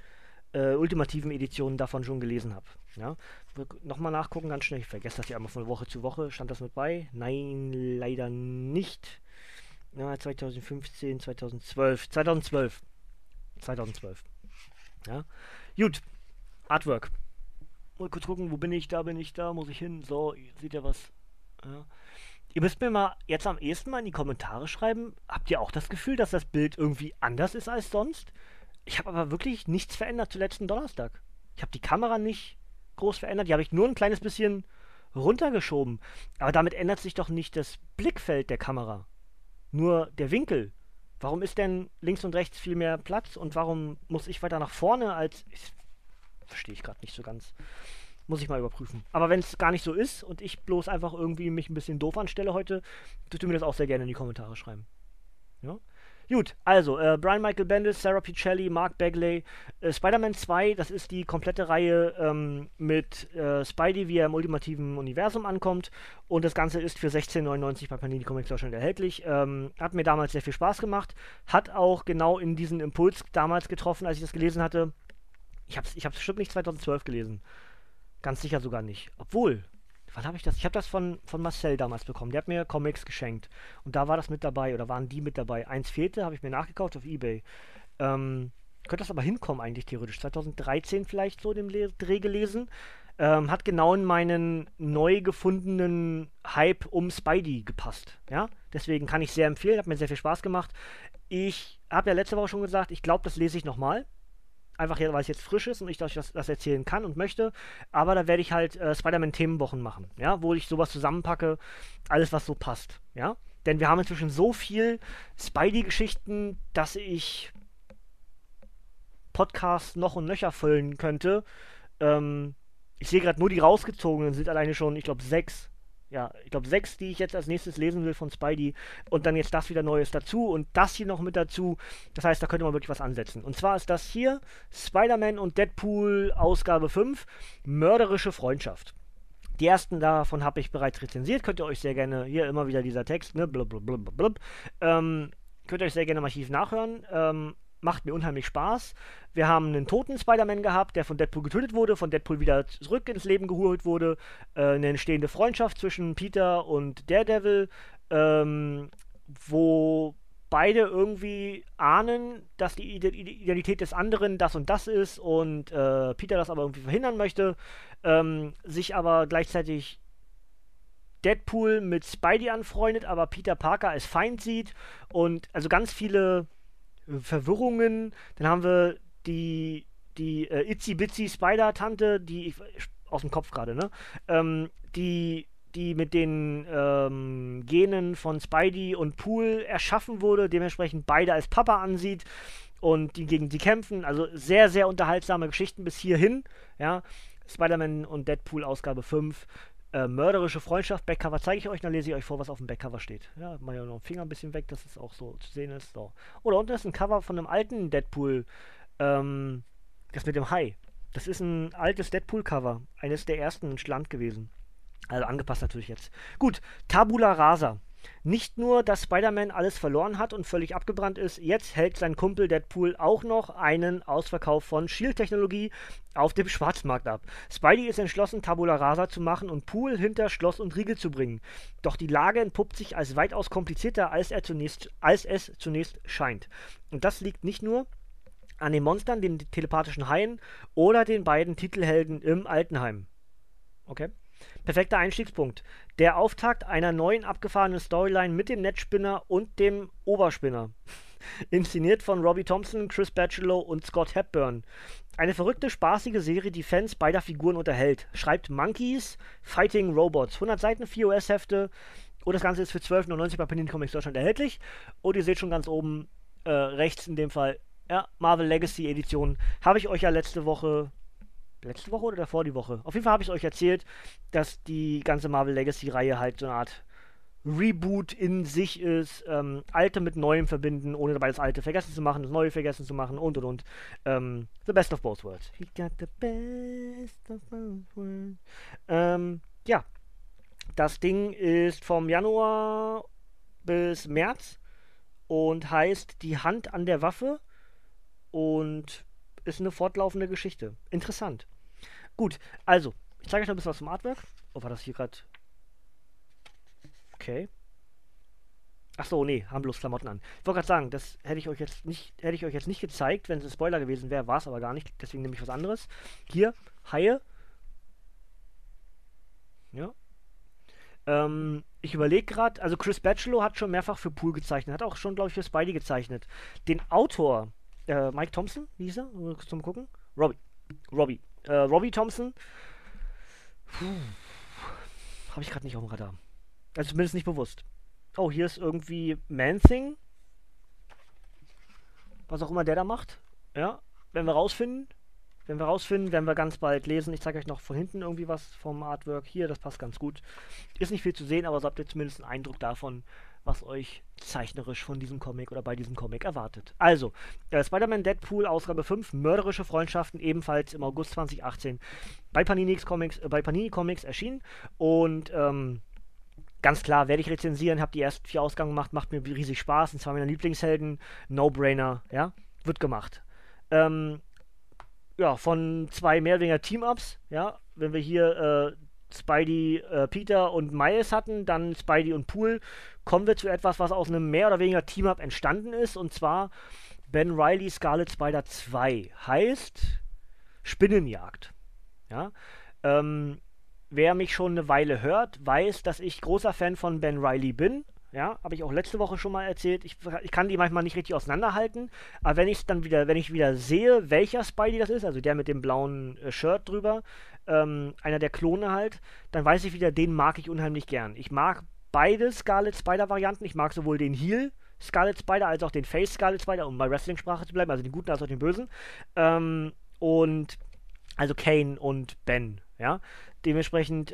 ultimativen Editionen davon schon gelesen habe. Ja? Nochmal nachgucken, ganz schnell. Ich vergesse das ja immer von Woche zu Woche. Stand das mit bei? Nein, leider nicht. Ja, 2015, 2012. 2012. Ja? Gut. Artwork. Mal kurz gucken, wo bin ich? Da bin ich, da muss ich hin. So, seht ihr was? Ja. Ihr müsst mir mal jetzt am ehesten mal in die Kommentare schreiben. Habt ihr auch das Gefühl, dass das Bild irgendwie anders ist als sonst? Ich habe aber wirklich nichts verändert zu letzten Donnerstag. Ich habe die Kamera nicht groß verändert. Die habe ich nur ein kleines bisschen runtergeschoben. Aber damit ändert sich doch nicht das Blickfeld der Kamera. Nur der Winkel. Warum ist denn links und rechts viel mehr Platz? Und warum muss ich weiter nach vorne als... Verstehe ich gerade nicht so ganz. Muss ich mal überprüfen. Aber wenn es gar nicht so ist und ich bloß einfach irgendwie mich ein bisschen doof anstelle heute, dürft ihr mir das auch sehr gerne in die Kommentare schreiben. Ja? Gut, also, Brian Michael Bendis, Sarah Pichelli, Mark Bagley, Spider-Man 2, das ist die komplette Reihe mit Spidey, wie er im ultimativen Universum ankommt, und das Ganze ist für 16,99 bei Panini Comics Deutschland erhältlich. Hat mir damals sehr viel Spaß gemacht, hat auch genau in diesen Impuls damals getroffen, als ich das gelesen hatte. Ich hab's bestimmt nicht 2012 gelesen, ganz sicher sogar nicht, obwohl... Wann habe ich das? Ich habe das von Marcel damals bekommen. Der hat mir Comics geschenkt. Und da war das mit dabei, oder waren die mit dabei. Eins fehlte, habe ich mir nachgekauft auf Ebay. Könnte das aber hinkommen eigentlich theoretisch. 2013 vielleicht so dem Dreh gelesen. Hat genau in meinen neu gefundenen Hype um Spidey gepasst. Ja? Deswegen kann ich sehr empfehlen. Hat mir sehr viel Spaß gemacht. Ich habe ja letzte Woche schon gesagt, ich glaube, das lese ich nochmal. Einfach, weil es jetzt frisch ist und ich das erzählen kann und möchte. Aber da werde ich halt Spider-Man-Themenwochen machen, ja, wo ich sowas zusammenpacke, alles, was so passt, ja. Denn wir haben inzwischen so viel Spidey-Geschichten, dass ich Podcasts noch und nöcher füllen könnte. Ich sehe gerade, nur die rausgezogenen sind alleine schon, ich glaube, 6. ja, ich glaube 6, die ich jetzt als nächstes lesen will von Spidey, und dann jetzt das wieder Neues dazu und das hier noch mit dazu. Das heißt, da könnte man wirklich was ansetzen. Und zwar ist das hier Spider-Man und Deadpool Ausgabe 5, Mörderische Freundschaft. Die ersten davon habe ich bereits rezensiert, könnt ihr euch sehr gerne, hier immer wieder dieser Text, ne, blub. Könnt ihr euch sehr gerne im Archiv nachhören, macht mir unheimlich Spaß. Wir haben einen toten Spider-Man gehabt, der von Deadpool getötet wurde, von Deadpool wieder zurück ins Leben geholt wurde, eine entstehende Freundschaft zwischen Peter und Daredevil, wo beide irgendwie ahnen, dass die Identität des anderen das und das ist und Peter das aber irgendwie verhindern möchte, sich aber gleichzeitig Deadpool mit Spidey anfreundet, aber Peter Parker als Feind sieht, und also ganz viele Verwirrungen. Dann haben wir die Itzy-Bitsy-Spider-Tante, die ich aus dem Kopf gerade, ne? Die mit den Genen von Spidey und Pool erschaffen wurde, dementsprechend beide als Papa ansieht und die gegen die kämpfen. Also sehr, sehr unterhaltsame Geschichten bis hierhin. Ja? Spider-Man und Deadpool Ausgabe 5. Mörderische Freundschaft, Backcover zeige ich euch, dann lese ich euch vor, was auf dem Backcover steht. Ja, mach ja noch einen Finger ein bisschen weg, dass es auch so zu sehen ist. So. Oder unten ist ein Cover von einem alten Deadpool, das mit dem Hai. Das ist ein altes Deadpool-Cover, eines der ersten ins Land gewesen. Also angepasst natürlich jetzt. Gut, Tabula Rasa. Nicht nur, dass Spider-Man alles verloren hat und völlig abgebrannt ist, jetzt hält sein Kumpel Deadpool auch noch einen Ausverkauf von Shield-Technologie auf dem Schwarzmarkt ab. Spidey ist entschlossen, Tabula Rasa zu machen und Pool hinter Schloss und Riegel zu bringen. Doch die Lage entpuppt sich als weitaus komplizierter, als es zunächst scheint. Und das liegt nicht nur an den Monstern, den telepathischen Haien oder den beiden Titelhelden im Altenheim. Okay. Perfekter Einstiegspunkt. Der Auftakt einer neuen abgefahrenen Storyline mit dem Netzspinner und dem Oberspinner. Inszeniert von Robbie Thompson, Chris Bachelow und Scott Hepburn. Eine verrückte, spaßige Serie, die Fans beider Figuren unterhält. Schreibt Monkeys Fighting Robots. 100 Seiten, 4 US-Hefte. Und das Ganze ist für 12,99 bei Panini Comics Deutschland erhältlich. Und ihr seht schon ganz oben rechts in dem Fall, ja, Marvel Legacy Edition. Habe ich euch ja letzte Woche oder davor die Woche? Auf jeden Fall habe ich es euch erzählt, dass die ganze Marvel Legacy-Reihe halt so eine Art Reboot in sich ist, Alte mit Neuem verbinden, ohne dabei das Alte vergessen zu machen, das Neue vergessen zu machen und. The best of both worlds. He got the best of both worlds. Ja, das Ding ist vom Januar bis März und heißt Die Hand an der Waffe und ist eine fortlaufende Geschichte. Interessant. Gut, also, ich zeige euch noch ein bisschen was zum Artwork. Oh, war das hier gerade? Okay. Achso, nee, haben bloß Klamotten an. Ich wollte gerade sagen, das hätte ich euch jetzt nicht gezeigt, wenn es ein Spoiler gewesen wäre, war es aber gar nicht, deswegen nehme ich was anderes. Hier, Haie. Ja. Ich überlege gerade, also Chris Bachelow hat schon mehrfach für Pool gezeichnet, hat auch schon, glaube ich, für Spidey gezeichnet. Den Autor Mike Thompson, wie hieß er? Zum Gucken. Robbie Thompson. Habe ich gerade nicht auf dem Radar. Also zumindest nicht bewusst. Oh, hier ist irgendwie Man-Thing. Was auch immer der da macht. Ja, wenn wir rausfinden, werden wir ganz bald lesen. Ich zeige euch noch von hinten irgendwie was vom Artwork. Hier, das passt ganz gut. Ist nicht viel zu sehen, aber so habt ihr zumindest einen Eindruck davon, was euch zeichnerisch von diesem Comic oder bei diesem Comic erwartet. Also, Spider-Man Deadpool, Ausgabe 5, Mörderische Freundschaften, ebenfalls im August 2018 bei Panini Comics erschienen. Und ganz klar werde ich rezensieren, habe die ersten 4 Ausgaben gemacht, macht mir riesig Spaß, und zwar meiner Lieblingshelden, No-Brainer, ja, wird gemacht. Ja, von 2 mehr oder weniger Team-Ups, ja, wenn wir hier Spidey, Peter und Miles hatten, dann Spidey und Pool, kommen wir zu etwas, was aus einem mehr oder weniger Team-Up entstanden ist, und zwar Ben Reilly Scarlet Spider 2, heißt Spinnenjagd. Ja? Wer mich schon eine Weile hört, weiß, dass ich großer Fan von Ben Reilly bin. Ja, habe ich auch letzte Woche schon mal erzählt. Ich kann die manchmal nicht richtig auseinanderhalten, aber wenn ich wieder sehe, welcher Spidey das ist, also der mit dem blauen Shirt drüber, einer der Klone halt, dann weiß ich wieder, den mag ich unheimlich gern. Ich mag beide Scarlet Spider-Varianten. Ich mag sowohl den Heel Scarlet Spider als auch den Face Scarlet Spider, um bei Wrestling-Sprache zu bleiben, also den Guten als auch den Bösen. Also Cain und Ben, ja. Dementsprechend,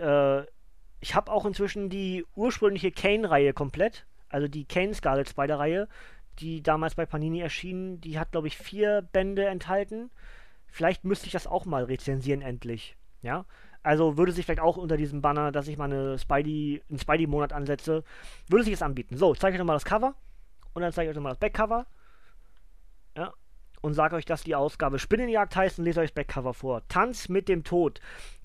Ich habe auch inzwischen die ursprüngliche Cain-Reihe komplett, also die Cain-Scarlet Spider-Reihe, die damals bei Panini erschien. Die hat, glaube ich, 4 Bände enthalten. Vielleicht müsste ich das auch mal rezensieren endlich, ja. Also würde sich vielleicht auch unter diesem Banner, dass ich mal einen Spidey-Monat ansetze, würde sich das anbieten. So, ich zeige euch nochmal das Cover und dann zeige ich euch nochmal das Backcover. Ja, und sage euch, dass die Ausgabe Spinnenjagd heißt und lese euch das Backcover vor. Tanz mit dem Tod.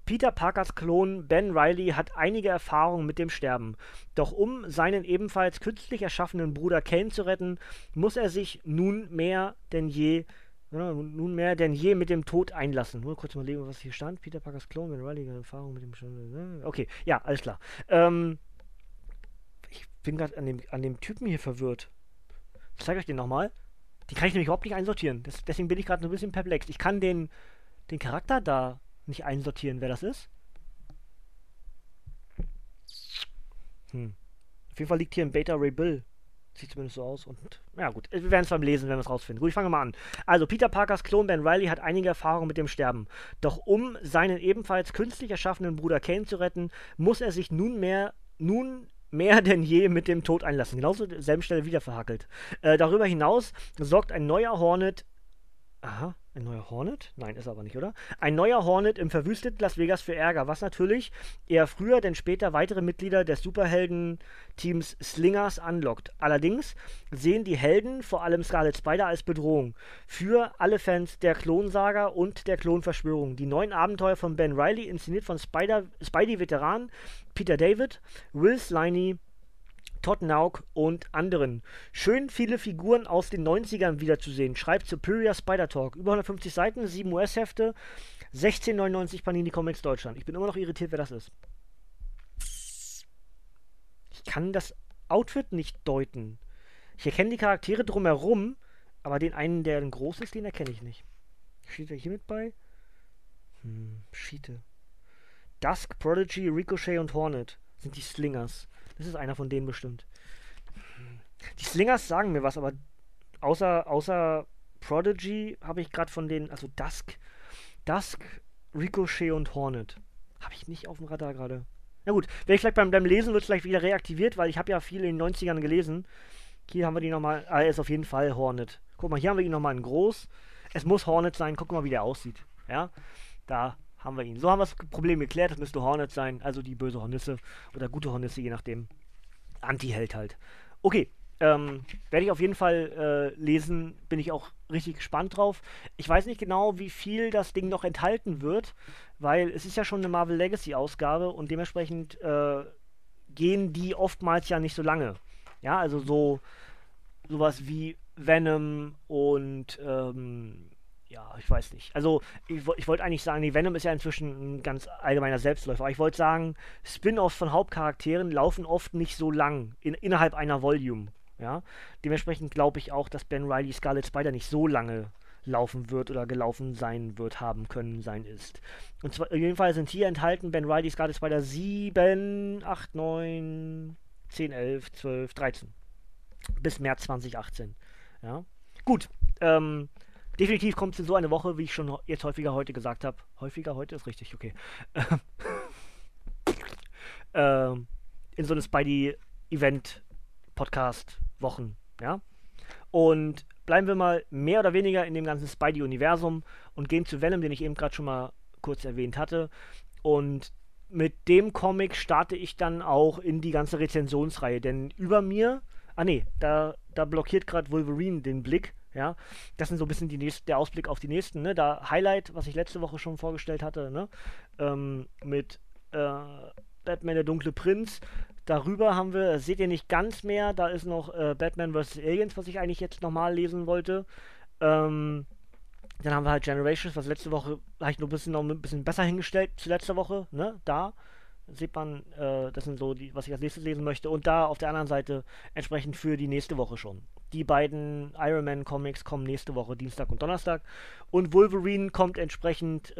Peter Parkers Klon Ben Reilly hat einige Erfahrungen mit dem Sterben. Doch um seinen ebenfalls künstlich erschaffenen Bruder Cain zu retten, muss er sich nunmehr denn je mit dem Tod einlassen. Nur kurz mal lesen, was hier stand. Peter Parkers Klon, Ben Reilly, Erfahrung mit dem Sterben. Okay, ja, alles klar. Ich bin gerade an dem Typen hier verwirrt. Ich zeige euch den nochmal. Den kann ich nämlich überhaupt nicht einsortieren. Deswegen bin ich gerade ein bisschen perplex. Ich kann den Charakter da nicht einsortieren, wer das ist. Auf jeden Fall liegt hier ein Beta Ray Bill. Sieht zumindest so aus. Und ja gut, wir werden es beim Lesen, wenn wir es rausfinden. Gut, ich fange mal an. Also, Peter Parkers Klon Ben Reilly hat einige Erfahrungen mit dem Sterben. Doch um seinen ebenfalls künstlich erschaffenen Bruder Cain zu retten, muss er sich nun mehr denn je mit dem Tod einlassen. Genauso an derselben Stelle wieder verhackelt. Darüber hinaus sorgt ein neuer Hornet... Aha, ein neuer Hornet? Nein, ist aber nicht, oder? Ein neuer Hornet im verwüsteten Las Vegas für Ärger, was natürlich eher früher denn später weitere Mitglieder des Superhelden-Teams Slingers anlockt. Allerdings sehen die Helden, vor allem Scarlet Spider, als Bedrohung für alle Fans der Klonsaga und der Klonverschwörung. Die neuen Abenteuer von Ben Reilly, inszeniert von Spidey-Veteranen Peter David, Will Sliney, Todd Nauk und anderen. Schön viele Figuren aus den 90ern wiederzusehen, schreibt Superior Spider Talk. Über 150 Seiten, 7 US-Hefte, 16,99 Panini Comics Deutschland. Ich bin immer noch irritiert, wer das ist. Ich kann das Outfit nicht deuten. Ich erkenne die Charaktere drumherum, aber den einen, der groß ist, den erkenne ich nicht. Steht der hier mit bei? Schiete. Dusk, Prodigy, Ricochet und Hornet sind die Slingers. Das ist einer von denen bestimmt. Die Slingers sagen mir was, aber außer Prodigy habe ich gerade von denen, also Dusk, Ricochet und Hornet, habe ich nicht auf dem Radar gerade. Na gut, wenn ich vielleicht beim Lesen wird es vielleicht wieder reaktiviert, weil ich habe ja viel in den 90ern gelesen. Hier haben wir die nochmal, ah, er ist auf jeden Fall Hornet. Guck mal, hier haben wir ihn nochmal in groß. Es muss Hornet sein, guck mal, wie der aussieht. Ja, da haben wir ihn. So haben wir das Problem geklärt, das müsste Hornet sein, also die böse Hornisse oder gute Hornisse, je nachdem. Anti-Held halt. Okay, werde ich auf jeden Fall lesen, bin ich auch richtig gespannt drauf. Ich weiß nicht genau, wie viel das Ding noch enthalten wird, weil es ist ja schon eine Marvel Legacy-Ausgabe und dementsprechend gehen die oftmals ja nicht so lange. Ja, also sowas wie Venom und ja, ich weiß nicht. Also, ich wollte eigentlich sagen, die Venom ist ja inzwischen ein ganz allgemeiner Selbstläufer. Aber ich wollte sagen, Spin-Offs von Hauptcharakteren laufen oft nicht so lang, innerhalb einer Volume. Ja? Dementsprechend glaube ich auch, dass Ben Reilly Scarlet Spider nicht so lange laufen wird oder gelaufen sein wird, haben können, sein ist. Und zwar, jedenfalls sind hier enthalten Ben Reilly Scarlet Spider 7, 8, 9, 10, 11, 12, 13. Bis März 2018. Ja? Gut, definitiv kommt es in so eine Woche, wie ich schon jetzt häufiger heute gesagt habe. Häufiger heute ist richtig, okay. In so eine Spidey-Event-Podcast-Wochen, ja. Und bleiben wir mal mehr oder weniger in dem ganzen Spidey-Universum und gehen zu Venom, den ich eben gerade schon mal kurz erwähnt hatte. Und mit dem Comic starte ich dann auch in die ganze Rezensionsreihe, denn über mir... Ah ne, da blockiert gerade Wolverine den Blick. Ja, das sind so ein bisschen der Ausblick auf die nächsten, ne? Da Highlight, was ich letzte Woche schon vorgestellt hatte, ne? Mit Batman der dunkle Prinz. Darüber haben wir, seht ihr nicht ganz mehr, da ist noch Batman vs. Aliens, was ich eigentlich jetzt nochmal lesen wollte. Dann haben wir halt Generations, was letzte Woche vielleicht noch ein bisschen besser hingestellt zu letzter Woche, ne? Da sieht man, das sind so die, was ich als nächstes lesen möchte. Und da auf der anderen Seite entsprechend für die nächste Woche schon. Die beiden Iron Man Comics kommen nächste Woche, Dienstag und Donnerstag. Und Wolverine kommt entsprechend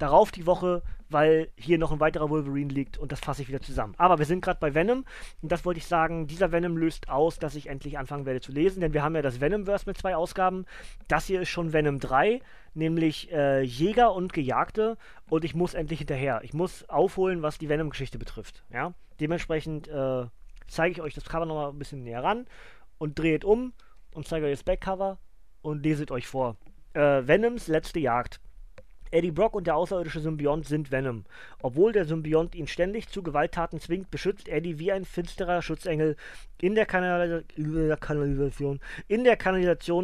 darauf die Woche, weil hier noch ein weiterer Wolverine liegt und das fasse ich wieder zusammen. Aber wir sind gerade bei Venom und das wollte ich sagen, dieser Venom löst aus, dass ich endlich anfangen werde zu lesen, denn wir haben ja das Venomverse mit 2 Ausgaben. Das hier ist schon Venom 3, nämlich Jäger und Gejagte und ich muss endlich hinterher. Ich muss aufholen, was die Venom-Geschichte betrifft. Ja? Dementsprechend zeige ich euch das Cover nochmal ein bisschen näher ran und dreht um und zeige euch das Backcover und leset euch vor. Venoms letzte Jagd. Eddie Brock und der außerirdische Symbiont sind Venom. Obwohl der Symbiont ihn ständig zu Gewalttaten zwingt, beschützt Eddie wie ein finsterer Schutzengel in der Kanalisation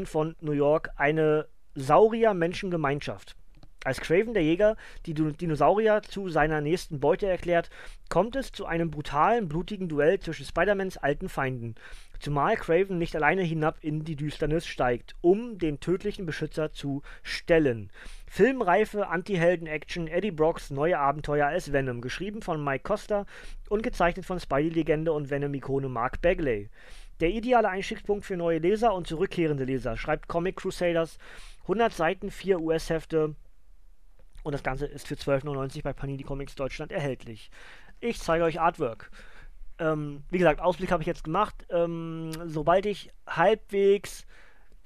von New York eine Saurier-Menschen-Gemeinschaft. Als Kraven der Jäger die Dinosaurier zu seiner nächsten Beute erklärt, kommt es zu einem brutalen, blutigen Duell zwischen Spider-Mans alten Feinden. Zumal Kraven nicht alleine hinab in die Düsternis steigt, um den tödlichen Beschützer zu stellen. Filmreife Anti-Helden-Action, Eddie Brocks neue Abenteuer als Venom, geschrieben von Mike Costa und gezeichnet von Spidey-Legende und Venom-Ikone Mark Bagley. Der ideale Einstiegspunkt für neue Leser und zurückkehrende Leser, schreibt Comic Crusaders, 100 Seiten, 4 US-Hefte. Und das Ganze ist für 12,99 € bei Panini Comics Deutschland erhältlich. Ich zeige euch Artwork. Wie gesagt, Ausblick habe ich jetzt gemacht. Sobald ich halbwegs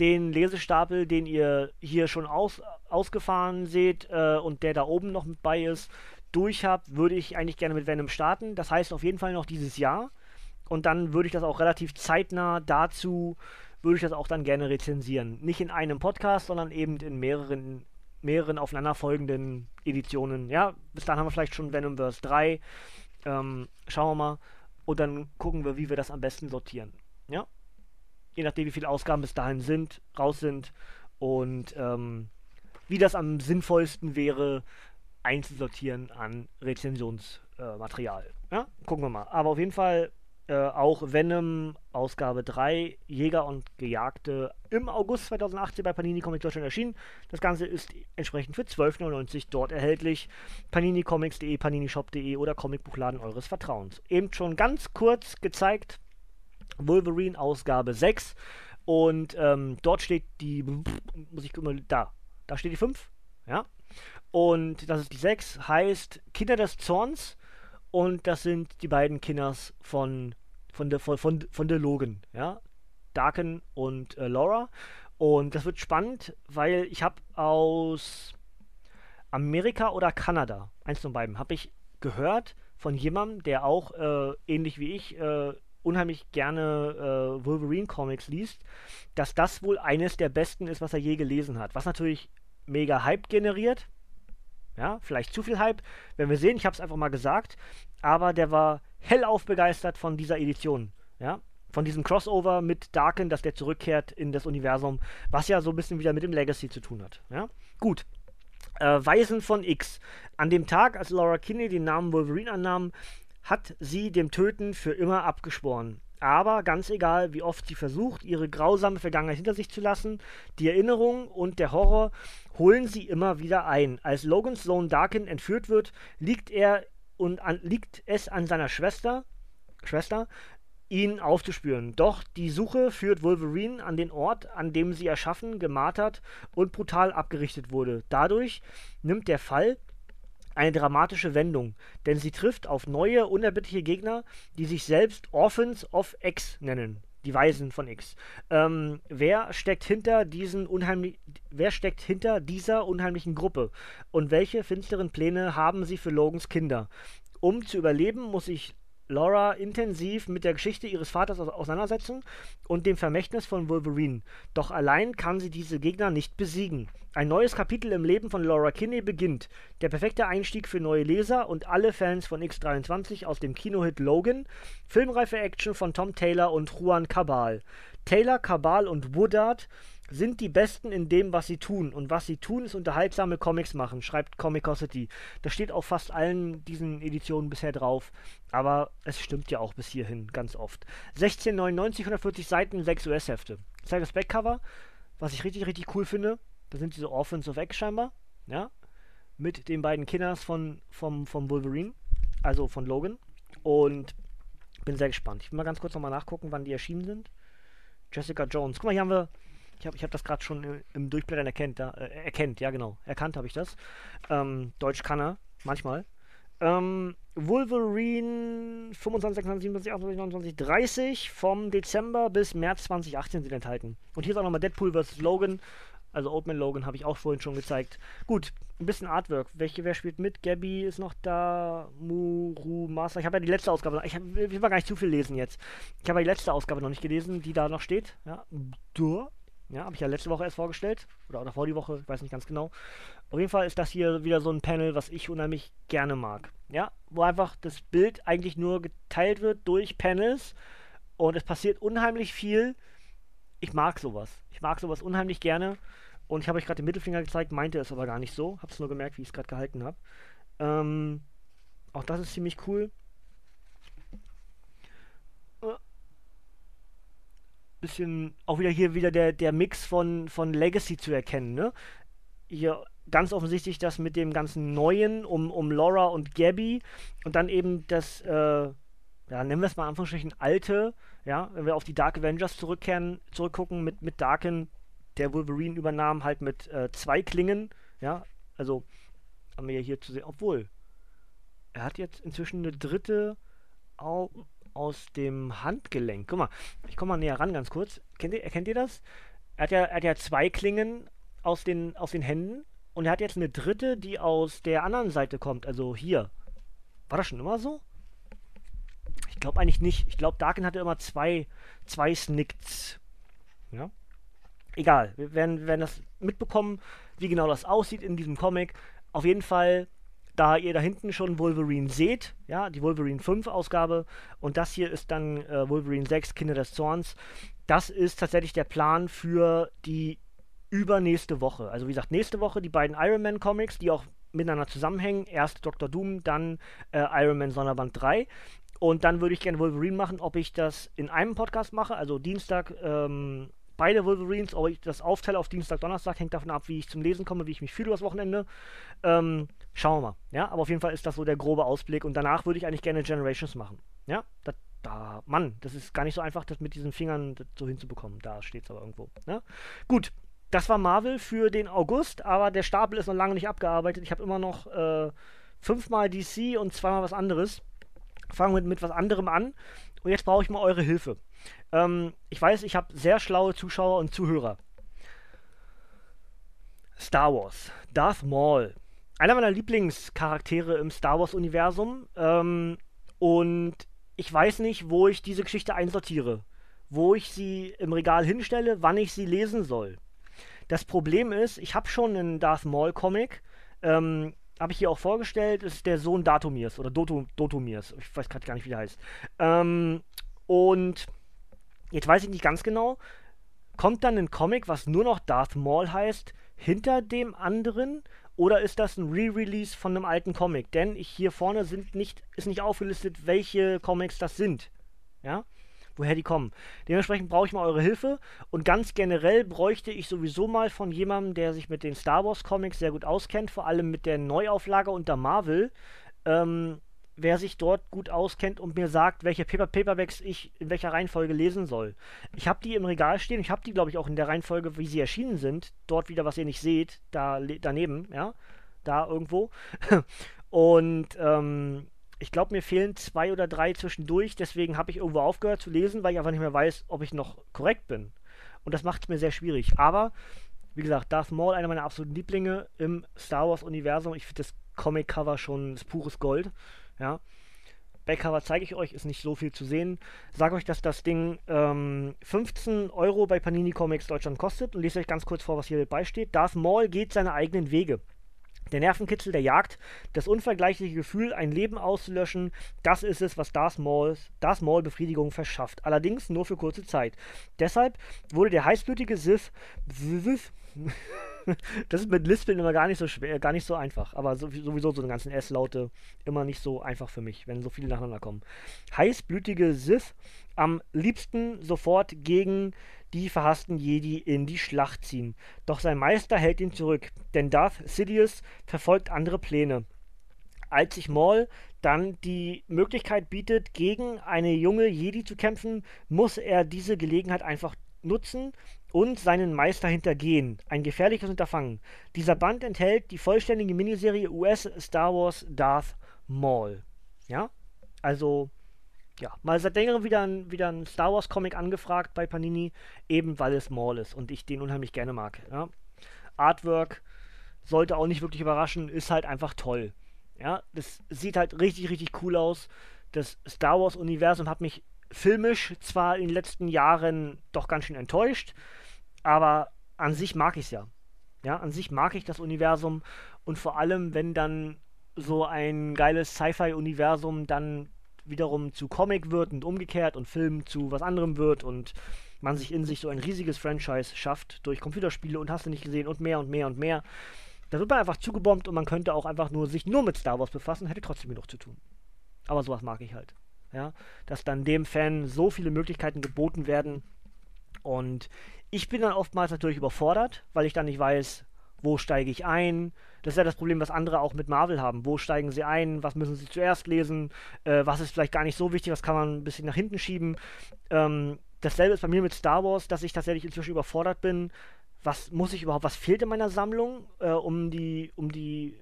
den Lesestapel, den ihr hier schon ausgefahren seht und der da oben noch mit bei ist, durch habe, würde ich eigentlich gerne mit Venom starten. Das heißt auf jeden Fall noch dieses Jahr. Und dann würde ich das auch relativ zeitnah dazu, würde ich das auch dann gerne rezensieren. Nicht in einem Podcast, sondern eben in mehreren aufeinanderfolgenden Editionen. Ja, bis dann haben wir vielleicht schon Venomverse 3. Schauen wir mal. Und dann gucken wir, wie wir das am besten sortieren. Ja? Je nachdem, wie viele Ausgaben bis dahin raus sind. Und wie das am sinnvollsten wäre, einzusortieren an Rezensionsmaterial. Ja? Gucken wir mal. Aber auf jeden Fall auch Venom Ausgabe 3, Jäger und Gejagte, im August 2018 bei Panini Comics Deutschland erschienen. Das Ganze ist entsprechend für 12,99 € dort erhältlich. PaniniComics.de, PaniniShop.de oder Comicbuchladen eures Vertrauens. Eben schon ganz kurz gezeigt, Wolverine Ausgabe 6 und dort steht die, da steht die 5, ja, und das ist die 6, heißt Kinder des Zorns und das sind die beiden Kinders von der Logan, ja, Daken und Laura. Und das wird spannend, weil ich habe aus Amerika oder Kanada, eins von beiden, habe ich gehört von jemandem, der auch ähnlich wie ich unheimlich gerne Wolverine-Comics liest, dass das wohl eines der besten ist, was er je gelesen hat. Was natürlich mega Hype generiert. Ja, vielleicht zu viel Hype, wenn wir sehen, ich habe es einfach mal gesagt, aber der war hellauf begeistert von dieser Edition, ja, von diesem Crossover mit Darken, dass der zurückkehrt in das Universum, was ja so ein bisschen wieder mit dem Legacy zu tun hat, ja, gut. Waisen von X. An dem Tag, als Laura Kinney den Namen Wolverine annahm, hat sie dem Töten für immer abgeschworen. Aber ganz egal, wie oft sie versucht, ihre grausame Vergangenheit hinter sich zu lassen, die Erinnerung und der Horror holen sie immer wieder ein. Als Logans Sohn Daken entführt wird, liegt es an seiner Schwester, ihn aufzuspüren. Doch die Suche führt Wolverine an den Ort, an dem sie erschaffen, gemartert und brutal abgerichtet wurde. Dadurch nimmt der Fall eine dramatische Wendung, denn sie trifft auf neue, unerbittliche Gegner, die sich selbst Orphans of X nennen, die Waisen von X. Wer steckt hinter dieser unheimlichen Gruppe und welche finsteren Pläne haben sie für Logans Kinder? Um zu überleben, muss sich Laura intensiv mit der Geschichte ihres Vaters auseinandersetzen und dem Vermächtnis von Wolverine. Doch allein kann sie diese Gegner nicht besiegen. Ein neues Kapitel im Leben von Laura Kinney beginnt. Der perfekte Einstieg für neue Leser und alle Fans von X23 aus dem Kinohit Logan. Filmreife Action von Tom Taylor und Juan Cabal. Taylor, Cabal und Woodard sind die Besten in dem, was sie tun. Und was sie tun, ist unterhaltsame Comics machen, schreibt Comicosity. Das steht auf fast allen diesen Editionen bisher drauf. Aber es stimmt ja auch bis hierhin, ganz oft. 16,99, 140 Seiten, 6 US-Hefte. Ich zeige das Backcover, was ich richtig, richtig cool finde. Da sind diese Orphans of X scheinbar, ja, mit den beiden Kinders vom Wolverine, also von Logan. Und bin sehr gespannt. Ich will mal ganz kurz nochmal nachgucken, wann die erschienen sind. Jessica Jones. Guck mal, hier haben wir Ich hab das gerade schon im Durchblättern erkannt habe ich das. Deutsch kann er, manchmal. Wolverine 25, 26, 27, 28, 29, 30 vom Dezember bis März 2018 sind enthalten. Und hier ist auch nochmal Deadpool vs. Logan, also Old Man Logan, habe ich auch vorhin schon gezeigt. Gut, ein bisschen Artwork. Wer spielt mit? Gabby ist noch da, Muru, Master. Ich habe ja die letzte Ausgabe, ich will mal gar nicht zu viel lesen jetzt. Ich habe ja die letzte Ausgabe noch nicht gelesen, die da noch steht. Ja, habe ich ja letzte Woche erst vorgestellt. Oder vor die Woche, ich weiß nicht ganz genau. Auf jeden Fall ist das hier wieder so ein Panel, was ich unheimlich gerne mag. Ja, wo einfach das Bild eigentlich nur geteilt wird durch Panels. Und es passiert unheimlich viel. Ich mag sowas. Ich mag sowas unheimlich gerne. Und ich habe euch gerade den Mittelfinger gezeigt, meinte es aber gar nicht so. Habe es nur gemerkt, wie ich es gerade gehalten habe. Auch das ist ziemlich cool. Bisschen, auch wieder hier wieder der Mix von Legacy zu erkennen, ne? Hier ganz offensichtlich das mit dem ganzen Neuen um Laura und Gabby und dann eben das, nennen wir es mal in Anführungsstrichen alte, ja, wenn wir auf die Dark Avengers zurückgucken mit Daken, der Wolverine übernahm halt mit zwei Klingen, ja, also haben wir ja hier zu sehen, obwohl er hat jetzt inzwischen eine dritte aus dem Handgelenk. Guck mal, ich komme mal näher ran ganz kurz. Erkennt ihr das? Er hat ja zwei Klingen aus den Händen und er hat jetzt eine dritte, die aus der anderen Seite kommt, also hier. War das schon immer so? Ich glaube eigentlich nicht. Ich glaube, Daken hatte immer zwei Snicks. Ja? Egal, wir werden das mitbekommen, wie genau das aussieht in diesem Comic. Auf jeden Fall, da ihr da hinten schon Wolverine seht, ja, die Wolverine 5 Ausgabe und das hier ist dann Wolverine 6, Kinder des Zorns. Das ist tatsächlich der Plan für die übernächste Woche. Also wie gesagt, nächste Woche die beiden Iron Man Comics, die auch miteinander zusammenhängen. Erst Dr. Doom, dann Iron Man Sonderband 3 und dann würde ich gerne Wolverine machen, ob ich das in einem Podcast mache, also Dienstag, beide Wolverines, ob ich das aufteile auf Dienstag, Donnerstag, hängt davon ab, wie ich zum Lesen komme, wie ich mich fühle übers Wochenende. Schauen wir mal. Ja, aber auf jeden Fall ist das so der grobe Ausblick und danach würde ich eigentlich gerne Generations machen. Ja, das ist gar nicht so einfach, das mit diesen Fingern so hinzubekommen. Da steht es aber irgendwo. Ja? Gut, das war Marvel für den August, aber der Stapel ist noch lange nicht abgearbeitet. Ich habe immer noch 5-mal DC und 2-mal was anderes. Fangen wir mit was anderem an und jetzt brauche ich mal eure Hilfe. Ich weiß, ich habe sehr schlaue Zuschauer und Zuhörer. Star Wars. Darth Maul. Einer meiner Lieblingscharaktere im Star Wars-Universum. Und ich weiß nicht, wo ich diese Geschichte einsortiere. Wo ich sie im Regal hinstelle, wann ich sie lesen soll. Das Problem ist, ich habe schon einen Darth Maul-Comic. Habe ich hier auch vorgestellt. Das ist der Sohn Datomirs. Oder Dotomirs. Ich weiß gerade gar nicht, wie der heißt. Und jetzt weiß ich nicht ganz genau, kommt dann ein Comic, was nur noch Darth Maul heißt, hinter dem anderen? Oder ist das ein Re-Release von einem alten Comic? Denn hier vorne ist nicht aufgelistet, welche Comics das sind. Ja? Woher die kommen. Dementsprechend brauche ich mal eure Hilfe. Und ganz generell bräuchte ich sowieso mal von jemandem, der sich mit den Star Wars Comics sehr gut auskennt, vor allem mit der Neuauflage unter Marvel, wer sich dort gut auskennt und mir sagt, welche Paperbacks ich in welcher Reihenfolge lesen soll. Ich habe die im Regal stehen, ich habe die, glaube ich, auch in der Reihenfolge, wie sie erschienen sind, dort wieder, was ihr nicht seht, da daneben, ja, da irgendwo. Und ich glaube, mir fehlen 2 oder 3 zwischendurch, deswegen habe ich irgendwo aufgehört zu lesen, weil ich einfach nicht mehr weiß, ob ich noch korrekt bin. Und das macht es mir sehr schwierig. Aber, wie gesagt, Darth Maul, einer meiner absoluten Lieblinge im Star Wars-Universum. Ich finde das Comic-Cover schon pures Gold. Ja. Backcover zeige ich euch, ist nicht so viel zu sehen. Sage euch, dass das Ding 15 € bei Panini Comics Deutschland kostet und lese euch ganz kurz vor, was hier dabei steht. Darth Maul geht seine eigenen Wege. Der Nervenkitzel der Jagd, das unvergleichliche Gefühl, ein Leben auszulöschen, das ist es, was Darth Maul Befriedigung verschafft. Allerdings nur für kurze Zeit. Deshalb wurde der heißblütige Sith... Das ist mit Lispeln immer gar nicht so schwer, gar nicht so einfach. Aber sowieso so eine ganzen S-Laute immer nicht so einfach für mich, wenn so viele nacheinander kommen. Heißblütige Sith am liebsten sofort gegen die verhassten Jedi in die Schlacht ziehen. Doch sein Meister hält ihn zurück, denn Darth Sidious verfolgt andere Pläne. Als sich Maul dann die Möglichkeit bietet, gegen eine junge Jedi zu kämpfen, muss er diese Gelegenheit einfach nutzen und seinen Meister hintergehen. Ein gefährliches Unterfangen. Dieser Band enthält die vollständige Miniserie US-Star Wars Darth Maul. Ja, also, ja, mal seit längerem wieder ein Star Wars Comic angefragt bei Panini, eben weil es Maul ist und ich den unheimlich gerne mag. Ja? Artwork sollte auch nicht wirklich überraschen, ist halt einfach toll. Ja, das sieht halt richtig, richtig cool aus. Das Star Wars Universum hat mich filmisch zwar in den letzten Jahren doch ganz schön enttäuscht, aber an sich mag ich es ja. Ja, an sich mag ich das Universum und vor allem, wenn dann so ein geiles Sci-Fi-Universum dann wiederum zu Comic wird und umgekehrt und Film zu was anderem wird und man sich in sich so ein riesiges Franchise schafft durch Computerspiele und hast du nicht gesehen und mehr und mehr und mehr. Da wird man einfach zugebombt und man könnte auch einfach nur sich nur mit Star Wars befassen, hätte trotzdem genug zu tun. Aber sowas mag ich halt. Ja, dass dann dem Fan so viele Möglichkeiten geboten werden und ich bin dann oftmals natürlich überfordert, weil ich dann nicht weiß, wo steige ich ein. Das ist ja das Problem, was andere auch mit Marvel haben. Wo steigen sie ein? Was müssen sie zuerst lesen? Was ist vielleicht gar nicht so wichtig? Was kann man ein bisschen nach hinten schieben? Dasselbe ist bei mir mit Star Wars, dass ich tatsächlich inzwischen überfordert bin. Was muss ich überhaupt? Was fehlt in meiner Sammlung, um die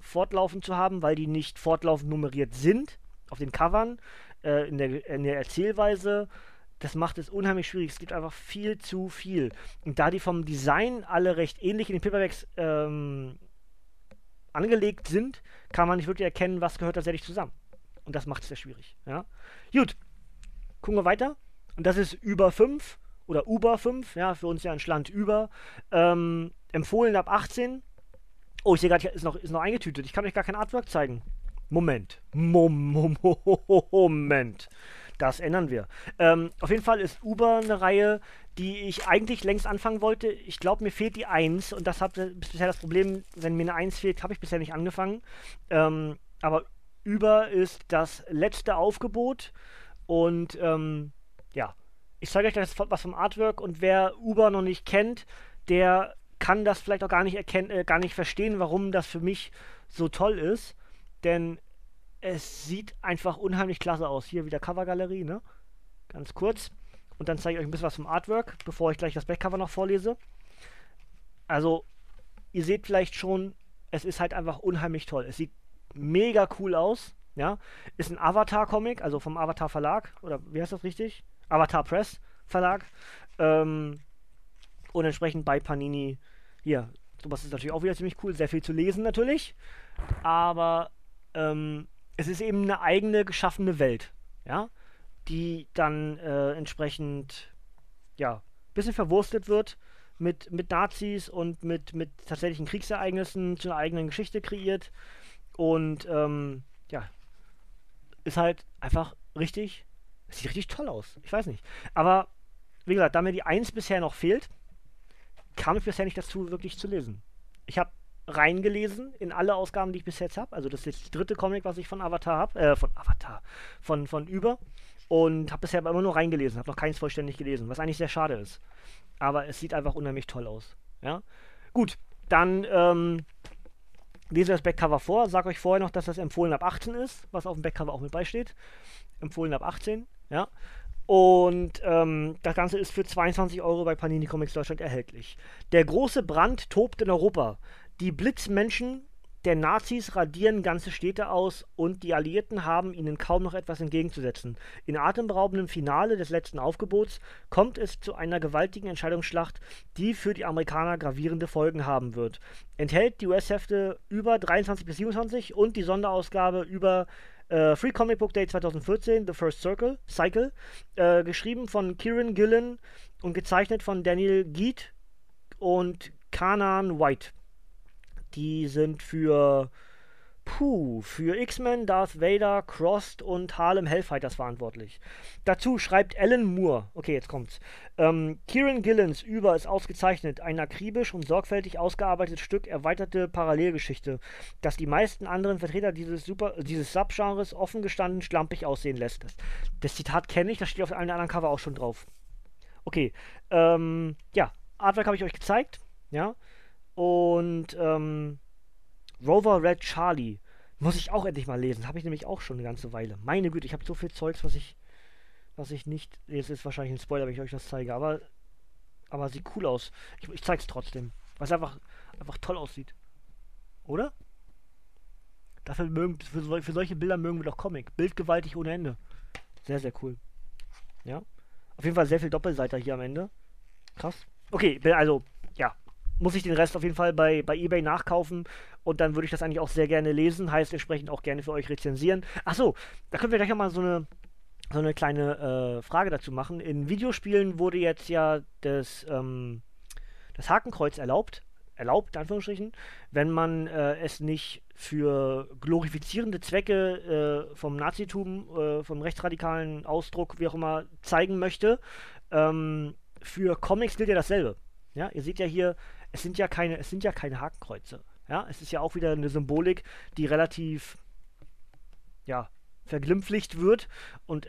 fortlaufend zu haben, weil die nicht fortlaufend nummeriert sind auf den Covern, in der Erzählweise. Das macht es unheimlich schwierig. Es gibt einfach viel zu viel. Und da die vom Design alle recht ähnlich in den Paperbacks angelegt sind, kann man nicht wirklich erkennen, was gehört tatsächlich zusammen. Und das macht es sehr schwierig. Ja? Gut, gucken wir weiter. Und das ist über 5 oder über 5, ja, für uns ja ein Schland über. Empfohlen ab 18. Oh, ich sehe gerade, ist noch eingetütet. Ich kann euch gar kein Artwork zeigen. Moment. Das ändern wir. Auf jeden Fall ist Uber eine Reihe, die ich eigentlich längst anfangen wollte. Ich glaube, mir fehlt die 1 und das hat bisher das Problem, wenn mir eine 1 fehlt, habe ich bisher nicht angefangen. Aber Uber ist das letzte Aufgebot und ja, ich zeige euch gleich was vom Artwork und wer Uber noch nicht kennt, der kann das vielleicht auch gar nicht verstehen, warum das für mich so toll ist, denn es sieht einfach unheimlich klasse aus. Hier wieder Covergalerie, ne? Ganz kurz. Und dann zeige ich euch ein bisschen was vom Artwork, bevor ich gleich das Backcover noch vorlese. Also, ihr seht vielleicht schon, es ist halt einfach unheimlich toll. Es sieht mega cool aus, ja? Ist ein Avatar-Comic, also vom Avatar Verlag, oder wie heißt das richtig? Avatar Press Verlag. Und entsprechend bei Panini. Hier, sowas ist natürlich auch wieder ziemlich cool. Sehr viel zu lesen natürlich. Aber, es ist eben eine eigene geschaffene Welt, ja, die dann entsprechend, ja, ein bisschen verwurstet wird mit Nazis und mit tatsächlichen Kriegsereignissen zu einer eigenen Geschichte kreiert und, ja, ist halt einfach richtig, sieht richtig toll aus, ich weiß nicht, aber wie gesagt, da mir die 1 bisher noch fehlt, kam ich bisher nicht dazu, wirklich zu lesen. Ich habe reingelesen in alle Ausgaben, die ich bis jetzt habe. Also das ist das dritte Comic, was ich von Avatar habe, von Über und habe bisher immer nur reingelesen, habe noch keins vollständig gelesen, was eigentlich sehr schade ist. Aber es sieht einfach unheimlich toll aus. Ja, gut, dann lese das Backcover vor. Sag euch vorher noch, dass das empfohlen ab 18 ist, was auf dem Backcover auch mit beisteht. Empfohlen ab 18, ja. Und das Ganze ist für 22 € bei Panini Comics Deutschland erhältlich. Der große Brand tobt in Europa. Die Blitzmenschen der Nazis radieren ganze Städte aus und die Alliierten haben ihnen kaum noch etwas entgegenzusetzen. In atemberaubendem Finale des letzten Aufgebots kommt es zu einer gewaltigen Entscheidungsschlacht, die für die Amerikaner gravierende Folgen haben wird. Enthält die US-Hefte über 23-27 und die Sonderausgabe über Free Comic Book Day 2014, The First Cycle, geschrieben von Kieran Gillen und gezeichnet von Daniel Geet und Kanan White. Die sind für X-Men, Darth Vader, Crossed und Harlem Hellfighters verantwortlich. Dazu schreibt Alan Moore, okay, jetzt kommt's, Kieran Gillens Über ist ausgezeichnet, ein akribisch und sorgfältig ausgearbeitetes Stück erweiterte Parallelgeschichte, das die meisten anderen Vertreter dieses Subgenres offen gestanden schlampig aussehen lässt. Das Zitat kenne ich, das steht auf einem anderen Cover auch schon drauf. Okay, ja, Artwork habe ich euch gezeigt, ja, und Rover Red Charlie muss ich auch endlich mal lesen. Habe ich nämlich auch schon eine ganze Weile. Meine Güte, ich habe so viel Zeugs, was ich nicht... Jetzt ist wahrscheinlich ein Spoiler, wenn ich euch das zeige, aber Aber sieht cool aus. Ich zeig's trotzdem. Weil es einfach toll aussieht. Oder? Dafür für solche Bilder mögen wir doch Comic. Bildgewaltig ohne Ende. Sehr, sehr cool. Ja. Auf jeden Fall sehr viel Doppelseiter hier am Ende. Krass. Okay, also, ja. Muss ich den Rest auf jeden Fall bei eBay nachkaufen. Und dann würde ich das eigentlich auch sehr gerne lesen. Heißt entsprechend auch gerne für euch rezensieren. Achso, da können wir gleich nochmal so eine kleine Frage dazu machen. In Videospielen wurde jetzt ja das Hakenkreuz erlaubt in Anführungsstrichen, wenn man es nicht für glorifizierende Zwecke vom Nazitum, vom rechtsradikalen Ausdruck, wie auch immer, zeigen möchte. Für Comics gilt ja dasselbe. Ja, ihr seht ja hier, es sind ja keine Hakenkreuze. Ja, es ist ja auch wieder eine Symbolik, die relativ, ja, verglimpflicht wird und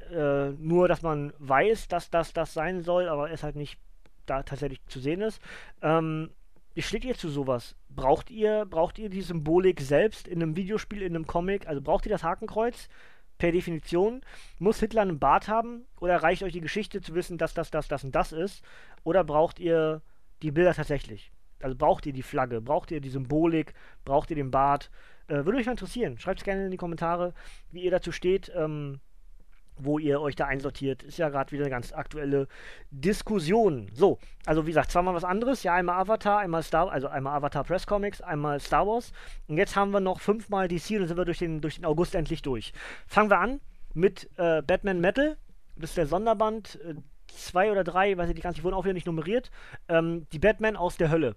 nur, dass man weiß, dass das sein soll, aber es halt nicht da tatsächlich zu sehen ist. Wie steht ihr zu sowas? Braucht ihr die Symbolik selbst in einem Videospiel, in einem Comic? Also braucht ihr das Hakenkreuz per Definition? Muss Hitler einen Bart haben? Oder reicht euch die Geschichte zu wissen, dass das und das ist? Oder braucht ihr die Bilder tatsächlich? Also braucht ihr die Flagge? Braucht ihr die Symbolik? Braucht ihr den Bart? Würde mich mal interessieren. Schreibt es gerne in die Kommentare, wie ihr dazu steht, wo ihr euch da einsortiert. Ist ja gerade wieder eine ganz aktuelle Diskussion. So, also wie gesagt, zweimal was anderes. Ja, einmal Avatar, einmal Avatar Press Comics, einmal Star Wars. Und jetzt haben wir noch 5-mal DC und dann sind wir durch den August endlich durch. Fangen wir an mit Batman Metal. Das ist der Sonderband 2 oder 3, weiß ich nicht ganz, die wurden auch wieder nicht nummeriert. Die Batman aus der Hölle.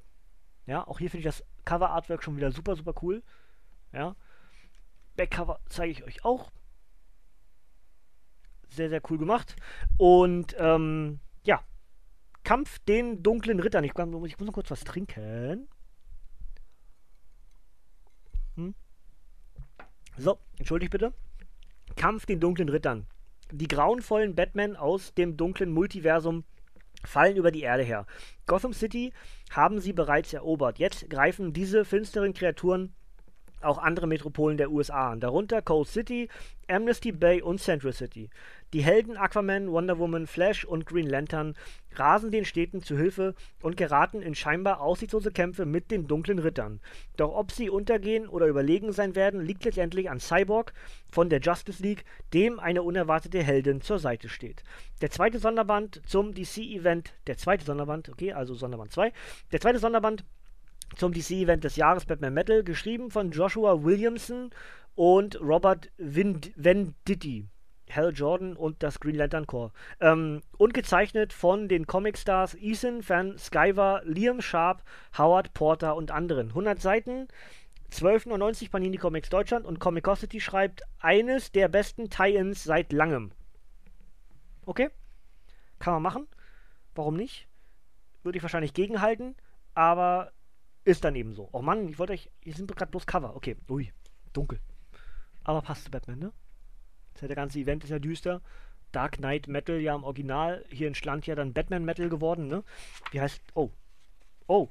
Ja, auch hier finde ich das Cover-Artwork schon wieder super, super cool. Ja, Backcover zeige ich euch auch. Sehr, sehr cool gemacht. Und, ja. Kampf den dunklen Rittern. Ich muss noch kurz was trinken. So, entschuldigt bitte. Kampf den dunklen Rittern. Die grauenvollen Batman aus dem dunklen Multiversum fallen über die Erde her. Gotham City haben sie bereits erobert. Jetzt greifen diese finsteren Kreaturen auch andere Metropolen der USA an, darunter Cold City, Amnesty Bay und Central City. Die Helden Aquaman, Wonder Woman, Flash und Green Lantern rasen den Städten zu Hilfe und geraten in scheinbar aussichtslose Kämpfe mit den dunklen Rittern. Doch ob sie untergehen oder überlegen sein werden, liegt letztendlich an Cyborg von der Justice League, dem eine unerwartete Heldin zur Seite steht. Der zweite Sonderband zum DC-Event, der zweite Sonderband zum DC-Event des Jahres Batman Metal, geschrieben von Joshua Williamson und Robert Venditti, Hal Jordan und das Green Lantern Corps. Und gezeichnet von den Comicstars Ethan Van Sciver, Liam Sharp, Howard Porter und anderen. 100 Seiten, 12,99 Panini Comics Deutschland, und Comicosity schreibt, eines der besten Tie-Ins seit langem. Okay, kann man machen. Warum nicht? Würde ich wahrscheinlich gegenhalten, aber ist dann eben so. Oh Mann, ich wollte euch... Hier sind gerade bloß Cover. Okay. Ui. Dunkel. Aber passt zu Batman, ne? Der ganze Event ist ja düster. Dark Knight Metal ja im Original. Hier in Schland ja dann Batman Metal geworden, ne? Wie heißt... Oh. Oh.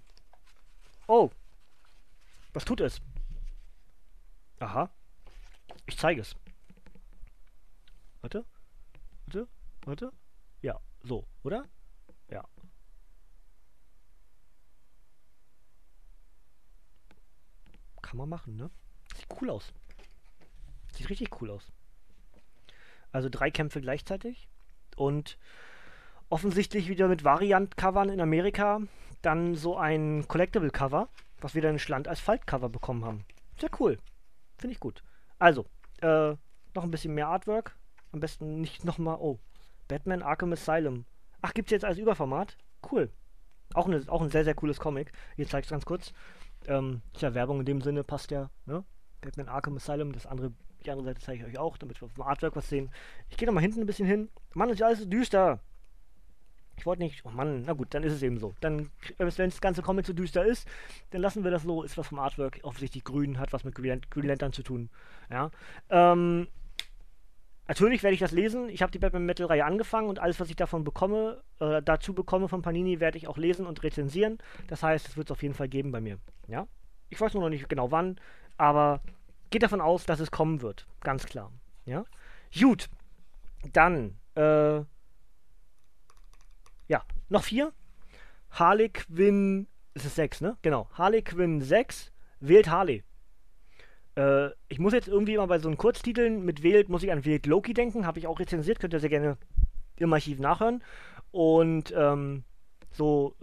Oh. Was tut es? Aha. Ich zeige es. Warte. Warte. Warte. Ja. So, oder? Ja. Kann man machen, ne? Sieht cool aus. Sieht richtig cool aus. Also 3 Kämpfe gleichzeitig und offensichtlich wieder mit Variant-Covern in Amerika, dann so ein Collectible-Cover, was wir dann in Schland als Faltcover bekommen haben. Sehr cool. Finde ich gut. Also, noch ein bisschen mehr Artwork. Am besten nicht nochmal, oh, Batman Arkham Asylum. Ach, gibt's jetzt als Überformat? Cool. Auch ein sehr, sehr cooles Comic. Hier zeig's ganz kurz. Tja, Werbung in dem Sinne passt ja, ne? Batman Arkham Asylum, die andere Seite zeige ich euch auch, damit wir vom Artwork was sehen. Ich gehe nochmal hinten ein bisschen hin. Mann, ist ja alles so düster. Ich wollte nicht, oh Mann, na gut, dann ist es eben so. Dann, wenn das ganze Comic so düster ist, dann lassen wir das so, ist was vom Artwork, offensichtlich grün, hat was mit Green Lantern zu tun, ja. Natürlich werde ich das lesen. Ich habe die Batman Metal Reihe angefangen und alles, was ich davon bekomme, dazu bekomme von Panini, werde ich auch lesen und rezensieren. Das heißt, es wird es auf jeden Fall geben bei mir. Ja? Ich weiß nur noch nicht genau wann, aber geht davon aus, dass es kommen wird. Ganz klar. Ja? Gut. Dann, ja, noch 4. Harley Quinn, es ist 6, ne? Genau, Harley Quinn 6, wählt Harley. Ich muss jetzt irgendwie immer bei so einen Kurztiteln mit wählt, muss ich an wählt Loki denken, habe ich auch rezensiert, könnt ihr sehr gerne im Archiv nachhören. Und so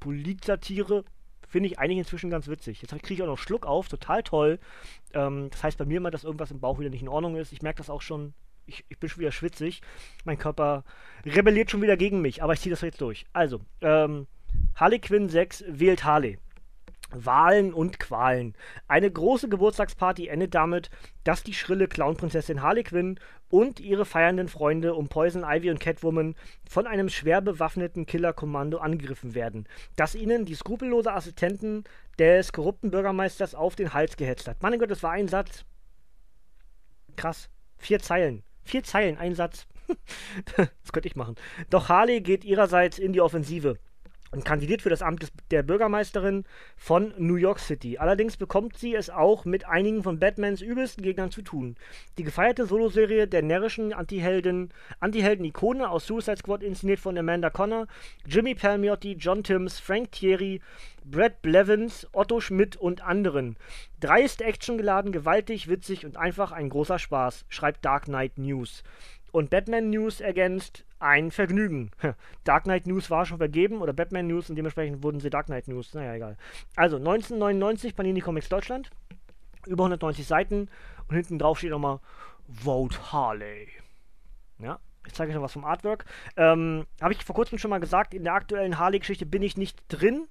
Politsatire finde ich eigentlich inzwischen ganz witzig. Jetzt kriege ich auch noch Schluck auf, total toll. Das heißt bei mir immer, dass irgendwas im Bauch wieder nicht in Ordnung ist. Ich merke das auch schon, ich bin schon wieder schwitzig. Mein Körper rebelliert schon wieder gegen mich, aber ich ziehe das jetzt durch. Also, Harley Quinn 6 wählt Harley. Wahlen und Qualen. Eine große Geburtstagsparty endet damit, dass die schrille Clownprinzessin Harley Quinn und ihre feiernden Freunde um Poison Ivy und Catwoman von einem schwer bewaffneten Killerkommando angegriffen werden, das ihnen die skrupellose Assistentin des korrupten Bürgermeisters auf den Hals gehetzt hat. Mein Gott, das war ein Satz. Krass. 4 Zeilen. 4 Zeilen, ein Satz. Das könnte ich machen. Doch Harley geht ihrerseits in die Offensive und kandidiert für das Amt der Bürgermeisterin von New York City. Allerdings bekommt sie es auch mit einigen von Batmans übelsten Gegnern zu tun. Die gefeierte Soloserie der närrischen Antihelden-Ikone aus Suicide Squad, inszeniert von Amanda Connor, Jimmy Palmiotti, John Timms, Frank Thierry, Brad Blevins, Otto Schmidt und anderen. Dreist, actiongeladen, gewaltig, witzig und einfach ein großer Spaß, schreibt Dark Knight News. Und Batman News ergänzt: ein Vergnügen. Dark Knight News war schon vergeben, oder Batman News, und dementsprechend wurden sie Dark Knight News. Naja, egal. Also 1999 Panini Comics Deutschland. Über 190 Seiten. Und hinten drauf steht nochmal Vote Harley. Ja, ich zeige euch noch was vom Artwork. Habe ich vor kurzem schon mal gesagt, in der aktuellen Harley-Geschichte bin ich nicht drin.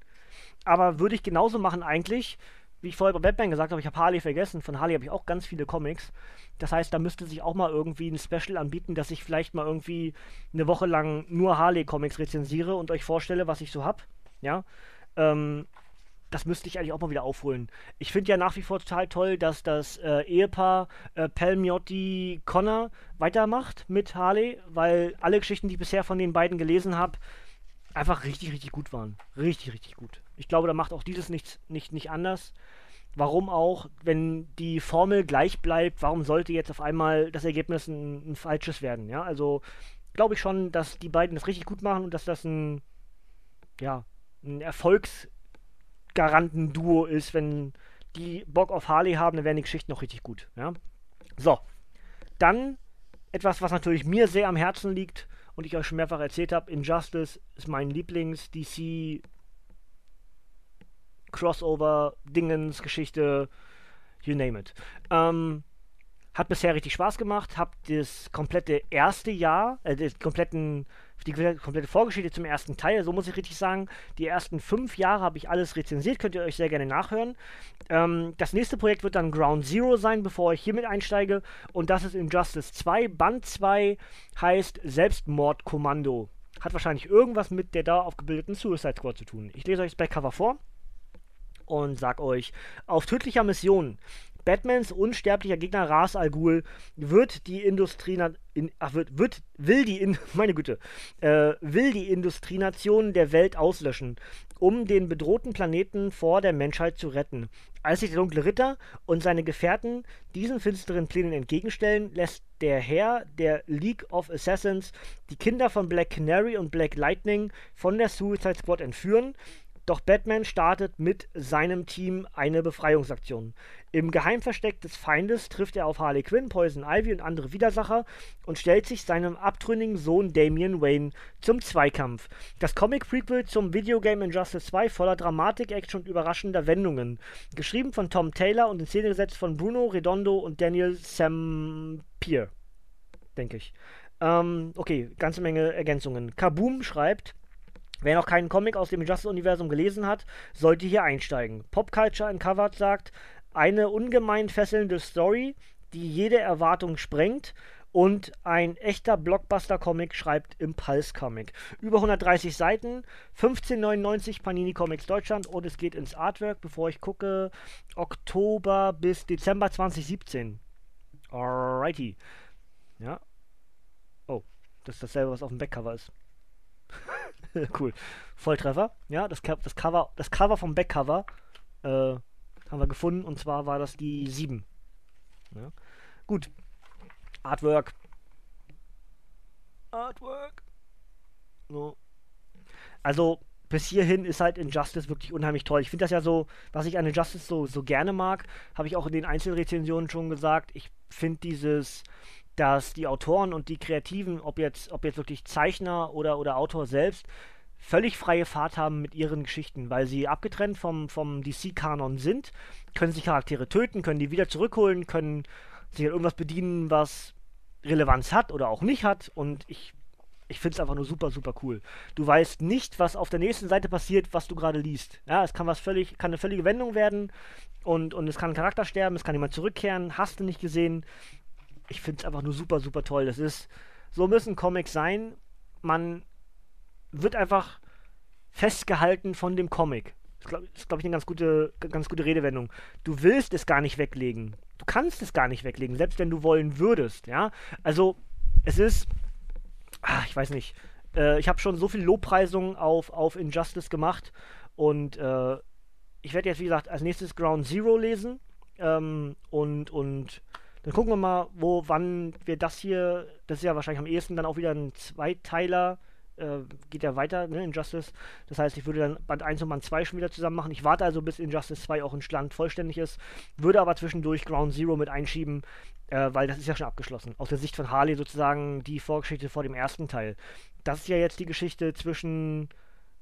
Aber würde ich genauso machen eigentlich. Wie ich vorher bei Batman gesagt habe, ich habe Harley vergessen. Von Harley habe ich auch ganz viele Comics. Das heißt, da müsste sich auch mal irgendwie ein Special anbieten, dass ich vielleicht mal irgendwie eine Woche lang nur Harley-Comics rezensiere und euch vorstelle, was ich so hab. Ja, das müsste ich eigentlich auch mal wieder aufholen. Ich finde ja nach wie vor total toll, dass das Ehepaar Palmiotti-Connor weitermacht mit Harley, weil alle Geschichten, die ich bisher von den beiden gelesen habe, einfach richtig, richtig gut waren. Richtig, richtig gut. Ich glaube, da macht auch dieses nicht anders. Warum auch, wenn die Formel gleich bleibt, warum sollte jetzt auf einmal das Ergebnis ein falsches werden? Ja, also glaube ich schon, dass die beiden das richtig gut machen und dass das ein Erfolgsgaranten-Duo ist. Wenn die Bock auf Harley haben, dann werden die Geschichten noch richtig gut. Ja? So, dann etwas, was natürlich mir sehr am Herzen liegt, und ich euch schon mehrfach erzählt habe, Injustice ist mein Lieblings-DC-Crossover-Dingens-Geschichte, you name it. Hat bisher richtig Spaß gemacht, hab das komplette erste Jahr, die komplette Vorgeschichte zum ersten Teil, so muss ich richtig sagen, die ersten 5 Jahre habe ich alles rezensiert, könnt ihr euch sehr gerne nachhören. Das nächste Projekt wird dann Ground Zero sein, bevor ich hiermit einsteige, und das ist Injustice 2, Band 2 heißt Selbstmordkommando. Hat wahrscheinlich irgendwas mit der da aufgebildeten Suicide Squad zu tun. Ich lese euch das Backcover vor und sag euch: Auf tödlicher Mission, Batmans unsterblicher Gegner Ra's al Ghul will die Industrienation der Welt auslöschen, um den bedrohten Planeten vor der Menschheit zu retten. Als sich der dunkle Ritter und seine Gefährten diesen finsteren Plänen entgegenstellen, lässt der Herr der League of Assassins die Kinder von Black Canary und Black Lightning von der Suicide Squad entführen. Doch Batman startet mit seinem Team eine Befreiungsaktion. Im Geheimversteck des Feindes trifft er auf Harley Quinn, Poison Ivy und andere Widersacher und stellt sich seinem abtrünnigen Sohn Damian Wayne zum Zweikampf. Das Comic-Prequel zum Videogame Injustice 2, voller Dramatik, Action und überraschender Wendungen. Geschrieben von Tom Taylor und in Szene gesetzt von Bruno Redondo und Daniel Sampier, denke ich. Okay, ganze Menge Ergänzungen. Kaboom schreibt: Wer noch keinen Comic aus dem Injustice-Universum gelesen hat, sollte hier einsteigen. Pop Culture Uncovered sagt: eine ungemein fesselnde Story, die jede Erwartung sprengt, und ein echter Blockbuster-Comic, schreibt Impulse Comic. Über 130 Seiten, 15,99 Panini Comics Deutschland, und es geht ins Artwork, bevor ich gucke, Oktober bis Dezember 2017. Alrighty. Ja. Oh, das ist dasselbe, was auf dem Backcover ist. Cool. Volltreffer. Ja, das Cover vom Backcover haben wir gefunden, und zwar war das die 7. Ja. Gut. Artwork. So. also bis hierhin ist halt Injustice wirklich unheimlich toll. Ich finde das ja so, was ich an Injustice so gerne mag, habe ich auch in den Einzelrezensionen schon gesagt, ich finde dieses, dass die Autoren und die Kreativen, ob jetzt wirklich Zeichner oder Autor selbst, völlig freie Fahrt haben mit ihren Geschichten, weil sie abgetrennt vom DC-Kanon sind, können sich Charaktere töten, können die wieder zurückholen, können sich halt irgendwas bedienen, was Relevanz hat oder auch nicht hat, und ich finde es einfach nur super, super cool. Du weißt nicht, was auf der nächsten Seite passiert, was du gerade liest. Ja, es kann eine völlige Wendung werden und es kann ein Charakter sterben, es kann jemand zurückkehren, hast du nicht gesehen. Ich finde es einfach nur super, super toll. Das ist, so müssen Comics sein, man wird einfach festgehalten von dem Comic. Das ist, glaube ich, eine ganz gute Redewendung. Du willst es gar nicht weglegen. Du kannst es gar nicht weglegen, selbst wenn du wollen würdest, ja. Also, es ist... ich weiß nicht. Ich habe schon so viel Lobpreisungen auf Injustice gemacht und ich werde jetzt, wie gesagt, als nächstes Ground Zero lesen und dann gucken wir mal, wann wir das hier... Das ist ja wahrscheinlich am ehesten dann auch wieder ein Zweiteiler... geht ja weiter, ne, Injustice. Das heißt, ich würde dann Band 1 und Band 2 schon wieder zusammen machen. Ich warte also, bis Injustice 2 auch in Stand vollständig ist, würde aber zwischendurch Ground Zero mit einschieben, weil das ist ja schon abgeschlossen. Aus der Sicht von Harley sozusagen die Vorgeschichte vor dem ersten Teil. Das ist ja jetzt die Geschichte zwischen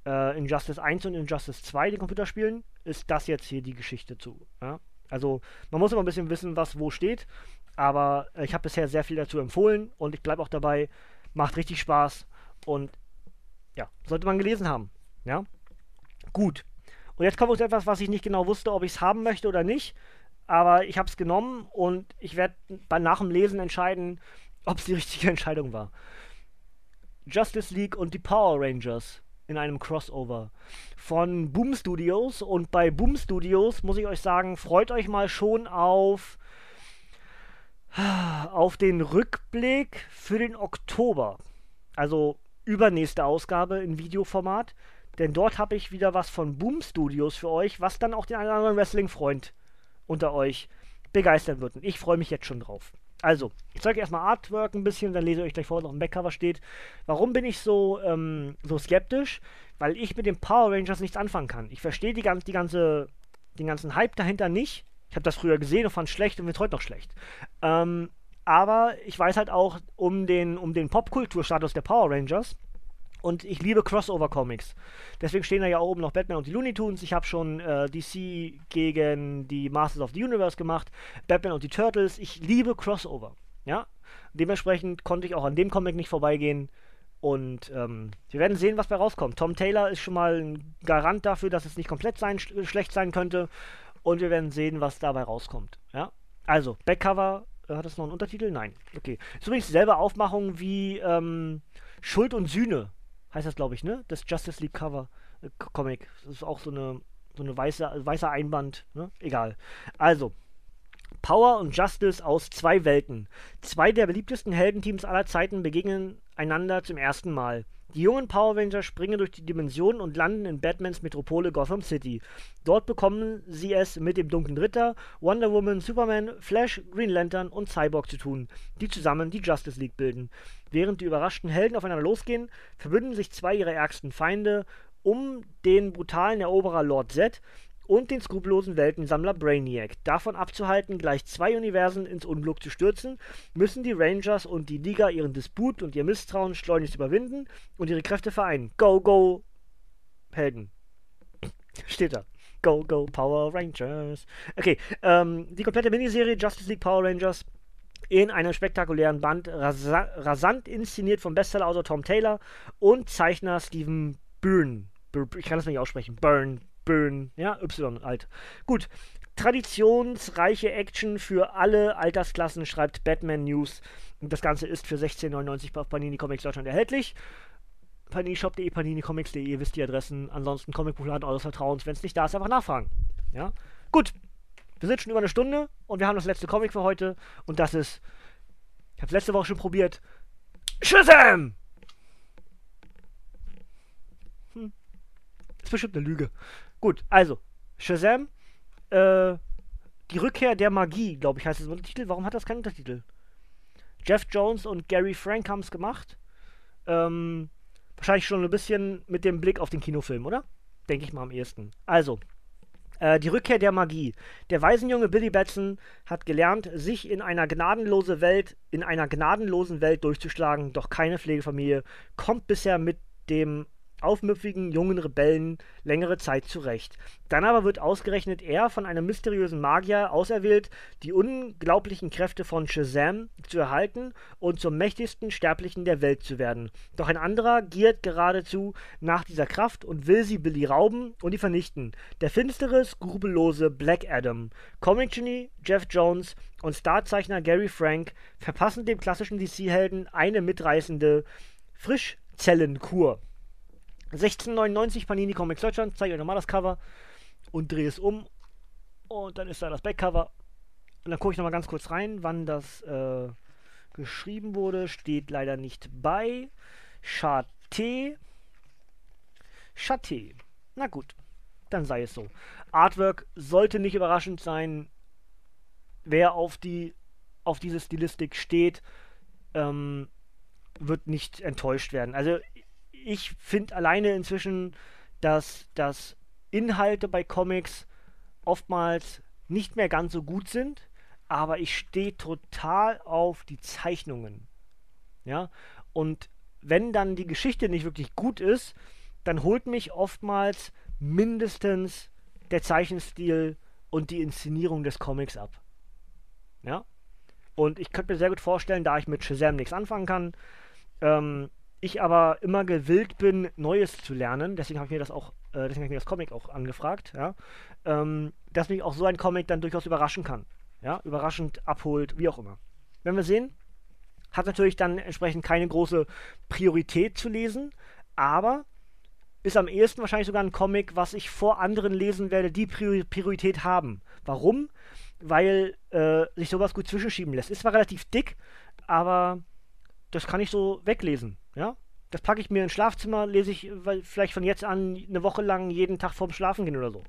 Injustice 1 und Injustice 2, den Computerspielen, ist das jetzt hier die Geschichte zu. Ja? Also, man muss immer ein bisschen wissen, was wo steht, aber ich habe bisher sehr viel dazu empfohlen und ich bleibe auch dabei. Macht richtig Spaß und ja, sollte man gelesen haben, ja? Gut. Und jetzt kommt uns etwas, was ich nicht genau wusste, ob ich es haben möchte oder nicht, aber ich habe es genommen und ich werde nach dem Lesen entscheiden, ob es die richtige Entscheidung war. Justice League und die Power Rangers in einem Crossover von Boom Studios, und bei Boom Studios muss ich euch sagen, freut euch mal schon auf den Rückblick für den Oktober. Also übernächste Ausgabe in Videoformat, denn dort habe ich wieder was von Boom Studios für euch, was dann auch den einen oder anderen Wrestling-Freund unter euch begeistern wird. Und ich freue mich jetzt schon drauf. Also, ich zeige erstmal Artwork ein bisschen, dann lese ich euch gleich vor, was auf dem Backcover steht. Warum bin ich so skeptisch? Weil ich mit den Power Rangers nichts anfangen kann. Ich verstehe den ganzen Hype dahinter nicht. Ich habe das früher gesehen und fand es schlecht und finde es heute noch schlecht. Aber ich weiß halt auch um den Popkulturstatus der Power Rangers und ich liebe Crossover-Comics. Deswegen stehen da ja oben noch Batman und die Looney Tunes. Ich habe schon DC gegen die Masters of the Universe gemacht, Batman und die Turtles. Ich liebe Crossover, ja. Dementsprechend konnte ich auch an dem Comic nicht vorbeigehen und wir werden sehen, was bei rauskommt. Tom Taylor ist schon mal ein Garant dafür, dass es nicht komplett schlecht sein könnte und wir werden sehen, was dabei rauskommt, ja. Also, Backcover... Hat das noch einen Untertitel? Nein. Okay. Ist übrigens dieselbe Aufmachung wie Schuld und Sühne, heißt das, glaube ich, ne? Das Justice League Cover Comic. Das ist auch so eine weißer Einband, ne? Egal. Also, Power und Justice aus zwei Welten. Zwei der beliebtesten Heldenteams aller Zeiten begegnen einander zum ersten Mal. Die jungen Power Rangers springen durch die Dimensionen und landen in Batmans Metropole Gotham City. Dort bekommen sie es mit dem Dunklen Ritter, Wonder Woman, Superman, Flash, Green Lantern und Cyborg zu tun, die zusammen die Justice League bilden. Während die überraschten Helden aufeinander losgehen, verbünden sich zwei ihrer ärgsten Feinde, um den brutalen Eroberer Lord Zedd und den skrupellosen Weltensammler Brainiac. Davon abzuhalten, gleich zwei Universen ins Unglück zu stürzen, müssen die Rangers und die Liga ihren Disput und ihr Misstrauen schleunigst überwinden und ihre Kräfte vereinen. Go, go, Helden. Steht da. Go, go, Power Rangers. Okay, die komplette Miniserie Justice League Power Rangers in einem spektakulären Band, rasant inszeniert vom Bestsellerautor Tom Taylor und Zeichner Stephen Byrne. Ich kann das nicht aussprechen. Byrne, ja, Y alt. Gut, traditionsreiche Action für alle Altersklassen, schreibt Batman News. Das Ganze ist für 16,99 auf Panini Comics Deutschland erhältlich. Paninishop.de, paninicomics.de, wisst die Adressen. Ansonsten Comicbuchladen eures Vertrauens. Wenn es nicht da ist, einfach nachfragen. Ja, gut. Wir sind schon über eine Stunde und wir haben das letzte Comic für heute. Und das ist, ich habe es letzte Woche schon probiert, Shazam! Ist bestimmt eine Lüge. Gut, also, Shazam, die Rückkehr der Magie, glaube ich, heißt das Untertitel. Warum hat das keinen Untertitel? Jeff Jones und Gary Frank haben es gemacht. Wahrscheinlich schon ein bisschen mit dem Blick auf den Kinofilm, oder? Denke ich mal am ehesten. Also, die Rückkehr der Magie. Der Waisenjunge Billy Batson hat gelernt, sich in einer gnadenlosen Welt durchzuschlagen, doch keine Pflegefamilie kommt bisher mit dem aufmüpfigen jungen Rebellen längere Zeit zurecht. Dann aber wird ausgerechnet er von einem mysteriösen Magier auserwählt, die unglaublichen Kräfte von Shazam zu erhalten und zum mächtigsten Sterblichen der Welt zu werden. Doch ein anderer giert geradezu nach dieser Kraft und will sie Billy rauben und die vernichten. Der finstere, skrupellose Black Adam. Comic-Genie Jeff Jones und Starzeichner Gary Frank verpassen dem klassischen DC-Helden eine mitreißende Frischzellenkur. 16,99 Panini Comics Deutschland, zeige euch nochmal das Cover und drehe es um und dann ist da das Backcover und dann gucke ich nochmal ganz kurz rein, wann das geschrieben wurde, steht leider nicht bei. Chate, na gut, dann sei es so. Artwork sollte nicht überraschend sein, wer auf diese Stilistik steht, wird nicht enttäuscht werden. Also ich finde alleine inzwischen, dass Inhalte bei Comics oftmals nicht mehr ganz so gut sind, aber ich stehe total auf die Zeichnungen. Ja? Und wenn dann die Geschichte nicht wirklich gut ist, dann holt mich oftmals mindestens der Zeichenstil und die Inszenierung des Comics ab. Ja? Und ich könnte mir sehr gut vorstellen, da ich mit Shazam nichts anfangen kann, ich aber immer gewillt bin, Neues zu lernen, deswegen habe ich mir das Comic auch angefragt, ja? Dass mich auch so ein Comic dann durchaus überraschen kann, ja? Überraschend abholt, wie auch immer. Wenn wir sehen, hat natürlich dann entsprechend keine große Priorität zu lesen, aber ist am ehesten wahrscheinlich sogar ein Comic, was ich vor anderen lesen werde, die Priorität haben. Warum? Weil sich sowas gut zwischenschieben lässt. Ist zwar relativ dick, aber das kann ich so weglesen. Ja, das packe ich mir ins Schlafzimmer, lese ich vielleicht von jetzt an eine Woche lang jeden Tag vorm Schlafen gehen oder so.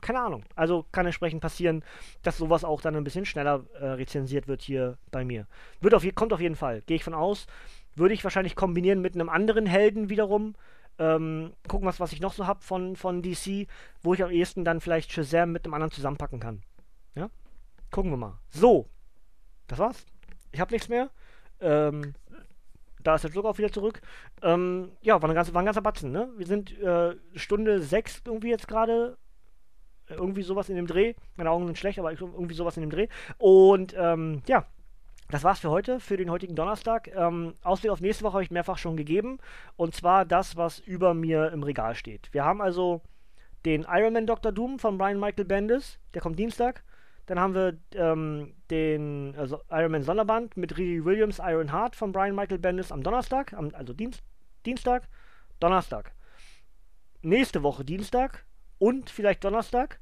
Keine Ahnung. Also kann entsprechend passieren, dass sowas auch dann ein bisschen schneller rezensiert wird hier bei mir. Kommt auf jeden Fall, gehe ich von aus. Würde ich wahrscheinlich kombinieren mit einem anderen Helden wiederum. Gucken, was ich noch so habe von DC, wo ich am ehesten dann vielleicht Shazam mit einem anderen zusammenpacken kann. Ja, gucken wir mal. So, das war's. Ich habe nichts mehr. Da ist der Druck auch wieder zurück. Ja, war ein ganzer Batzen, ne? Wir sind Stunde 6 irgendwie jetzt gerade. Irgendwie sowas in dem Dreh. Meine Augen sind schlecht, aber irgendwie sowas in dem Dreh. Und ja, das war's für heute, für den heutigen Donnerstag. Ausblick auf nächste Woche habe ich mehrfach schon gegeben. Und zwar das, was über mir im Regal steht. Wir haben also den Iron Man Dr. Doom von Brian Michael Bendis. Der kommt Dienstag. Dann haben wir den Iron Man Sonderband mit Riri Williams Iron Heart von Brian Michael Bendis am Donnerstag, Donnerstag. Nächste Woche Dienstag und vielleicht Donnerstag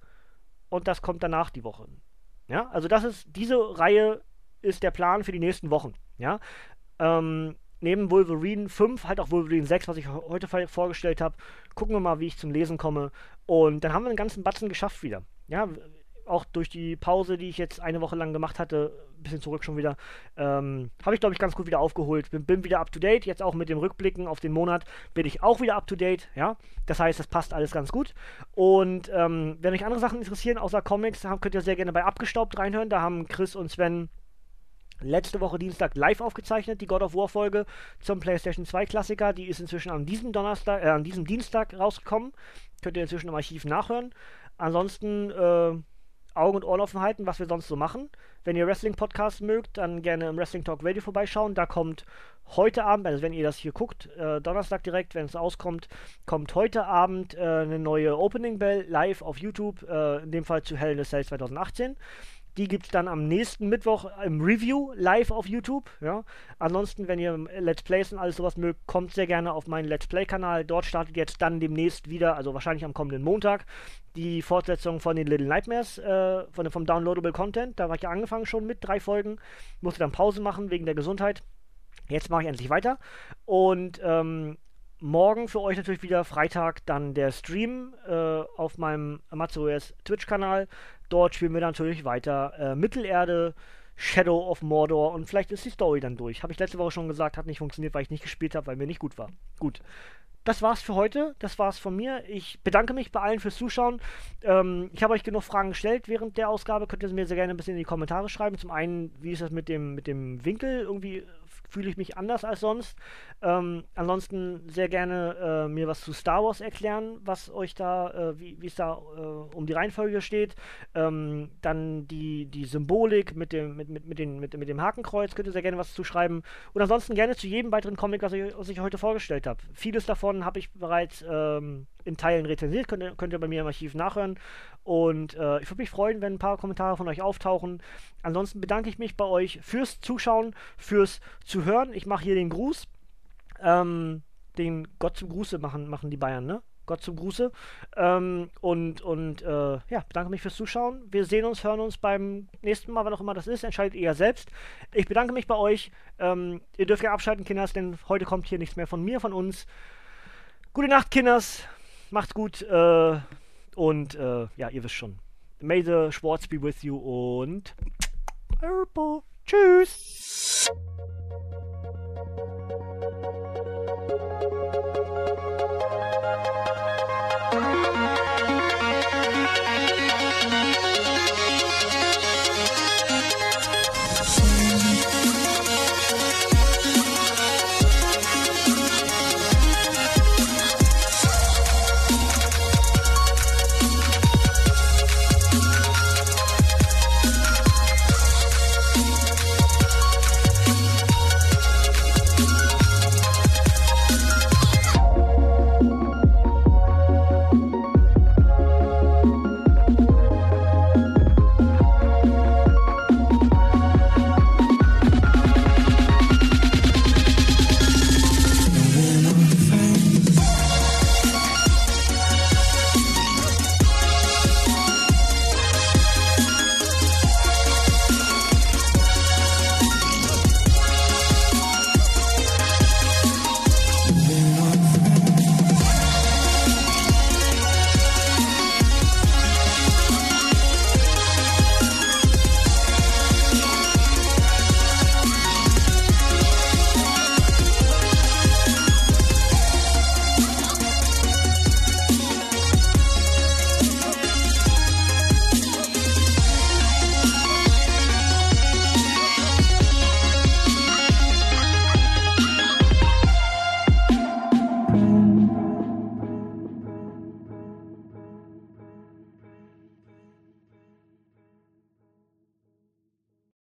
und das kommt danach die Woche. Ja, also diese Reihe ist der Plan für die nächsten Wochen. Ja, neben Wolverine 5, halt auch Wolverine 6, was ich heute vorgestellt habe. Gucken wir mal, wie ich zum Lesen komme und dann haben wir einen ganzen Batzen geschafft wieder. Ja, auch durch die Pause, die ich jetzt eine Woche lang gemacht hatte, ein bisschen zurück schon wieder, habe ich, glaube ich, ganz gut wieder aufgeholt. Bin wieder up to date, jetzt auch mit dem Rückblicken auf den Monat bin ich auch wieder up to date, ja, das heißt, das passt alles ganz gut und wenn euch andere Sachen interessieren, außer Comics, könnt ihr sehr gerne bei Abgestaubt reinhören, da haben Chris und Sven letzte Woche Dienstag live aufgezeichnet, die God of War Folge zum PlayStation 2 Klassiker, die ist inzwischen an diesem Dienstag rausgekommen, könnt ihr inzwischen im Archiv nachhören, ansonsten, Augen und Ohren offen halten, was wir sonst so machen. Wenn ihr Wrestling-Podcasts mögt, dann gerne im Wrestling Talk Radio vorbeischauen. Da kommt heute Abend, also wenn ihr das hier guckt, Donnerstag direkt, wenn es auskommt, kommt heute Abend eine neue Opening Bell live auf YouTube, in dem Fall zu Hell in a Cell 2018. Die gibt es dann am nächsten Mittwoch im Review live auf YouTube. Ja. Ansonsten, wenn ihr Let's Plays und alles sowas mögt, kommt sehr gerne auf meinen Let's Play-Kanal. Dort startet jetzt dann demnächst wieder, also wahrscheinlich am kommenden Montag, die Fortsetzung von den Little Nightmares, vom Downloadable Content. Da war ich ja angefangen schon mit 3 Folgen. Musste dann Pause machen wegen der Gesundheit. Jetzt mache ich endlich weiter. Und morgen für euch natürlich wieder Freitag dann der Stream auf meinem AmateursOS Twitch-Kanal. Dort spielen wir natürlich weiter Mittelerde, Shadow of Mordor und vielleicht ist die Story dann durch. Habe ich letzte Woche schon gesagt, hat nicht funktioniert, weil ich nicht gespielt habe, weil mir nicht gut war. Gut. Das war's für heute, das war's von mir. Ich bedanke mich bei allen fürs Zuschauen. Ich habe euch genug Fragen gestellt während der Ausgabe. Könnt ihr mir sehr gerne ein bisschen in die Kommentare schreiben. Zum einen, wie ist das mit dem Winkel? Irgendwie fühle ich mich anders als sonst. Ansonsten sehr gerne mir was zu Star Wars erklären, was euch da, wie es da um die Reihenfolge steht. Dann die Symbolik mit dem Hakenkreuz, könnt ihr sehr gerne was zu schreiben. Und ansonsten gerne zu jedem weiteren Comic, was ich heute vorgestellt habe. Vieles davon habe ich bereits in Teilen rezensiert, könnt ihr bei mir im Archiv nachhören und ich würde mich freuen, wenn ein paar Kommentare von euch auftauchen. Ansonsten bedanke ich mich bei euch fürs Zuschauen, fürs Zuhören. Ich mache hier den Gruß, den Gott zum Gruße machen die Bayern, ne? Gott zum Gruße ja, bedanke mich fürs Zuschauen. Wir sehen uns, hören uns beim nächsten Mal, wann auch immer das ist, entscheidet ihr ja selbst. Ich bedanke mich bei euch. Ihr dürft ja abschalten, Kinders, denn heute kommt hier nichts mehr von mir, von uns. Gute Nacht, Kinders. Macht's gut. Ja, ihr wisst schon. May the Schwartz be with you und... Tschüss.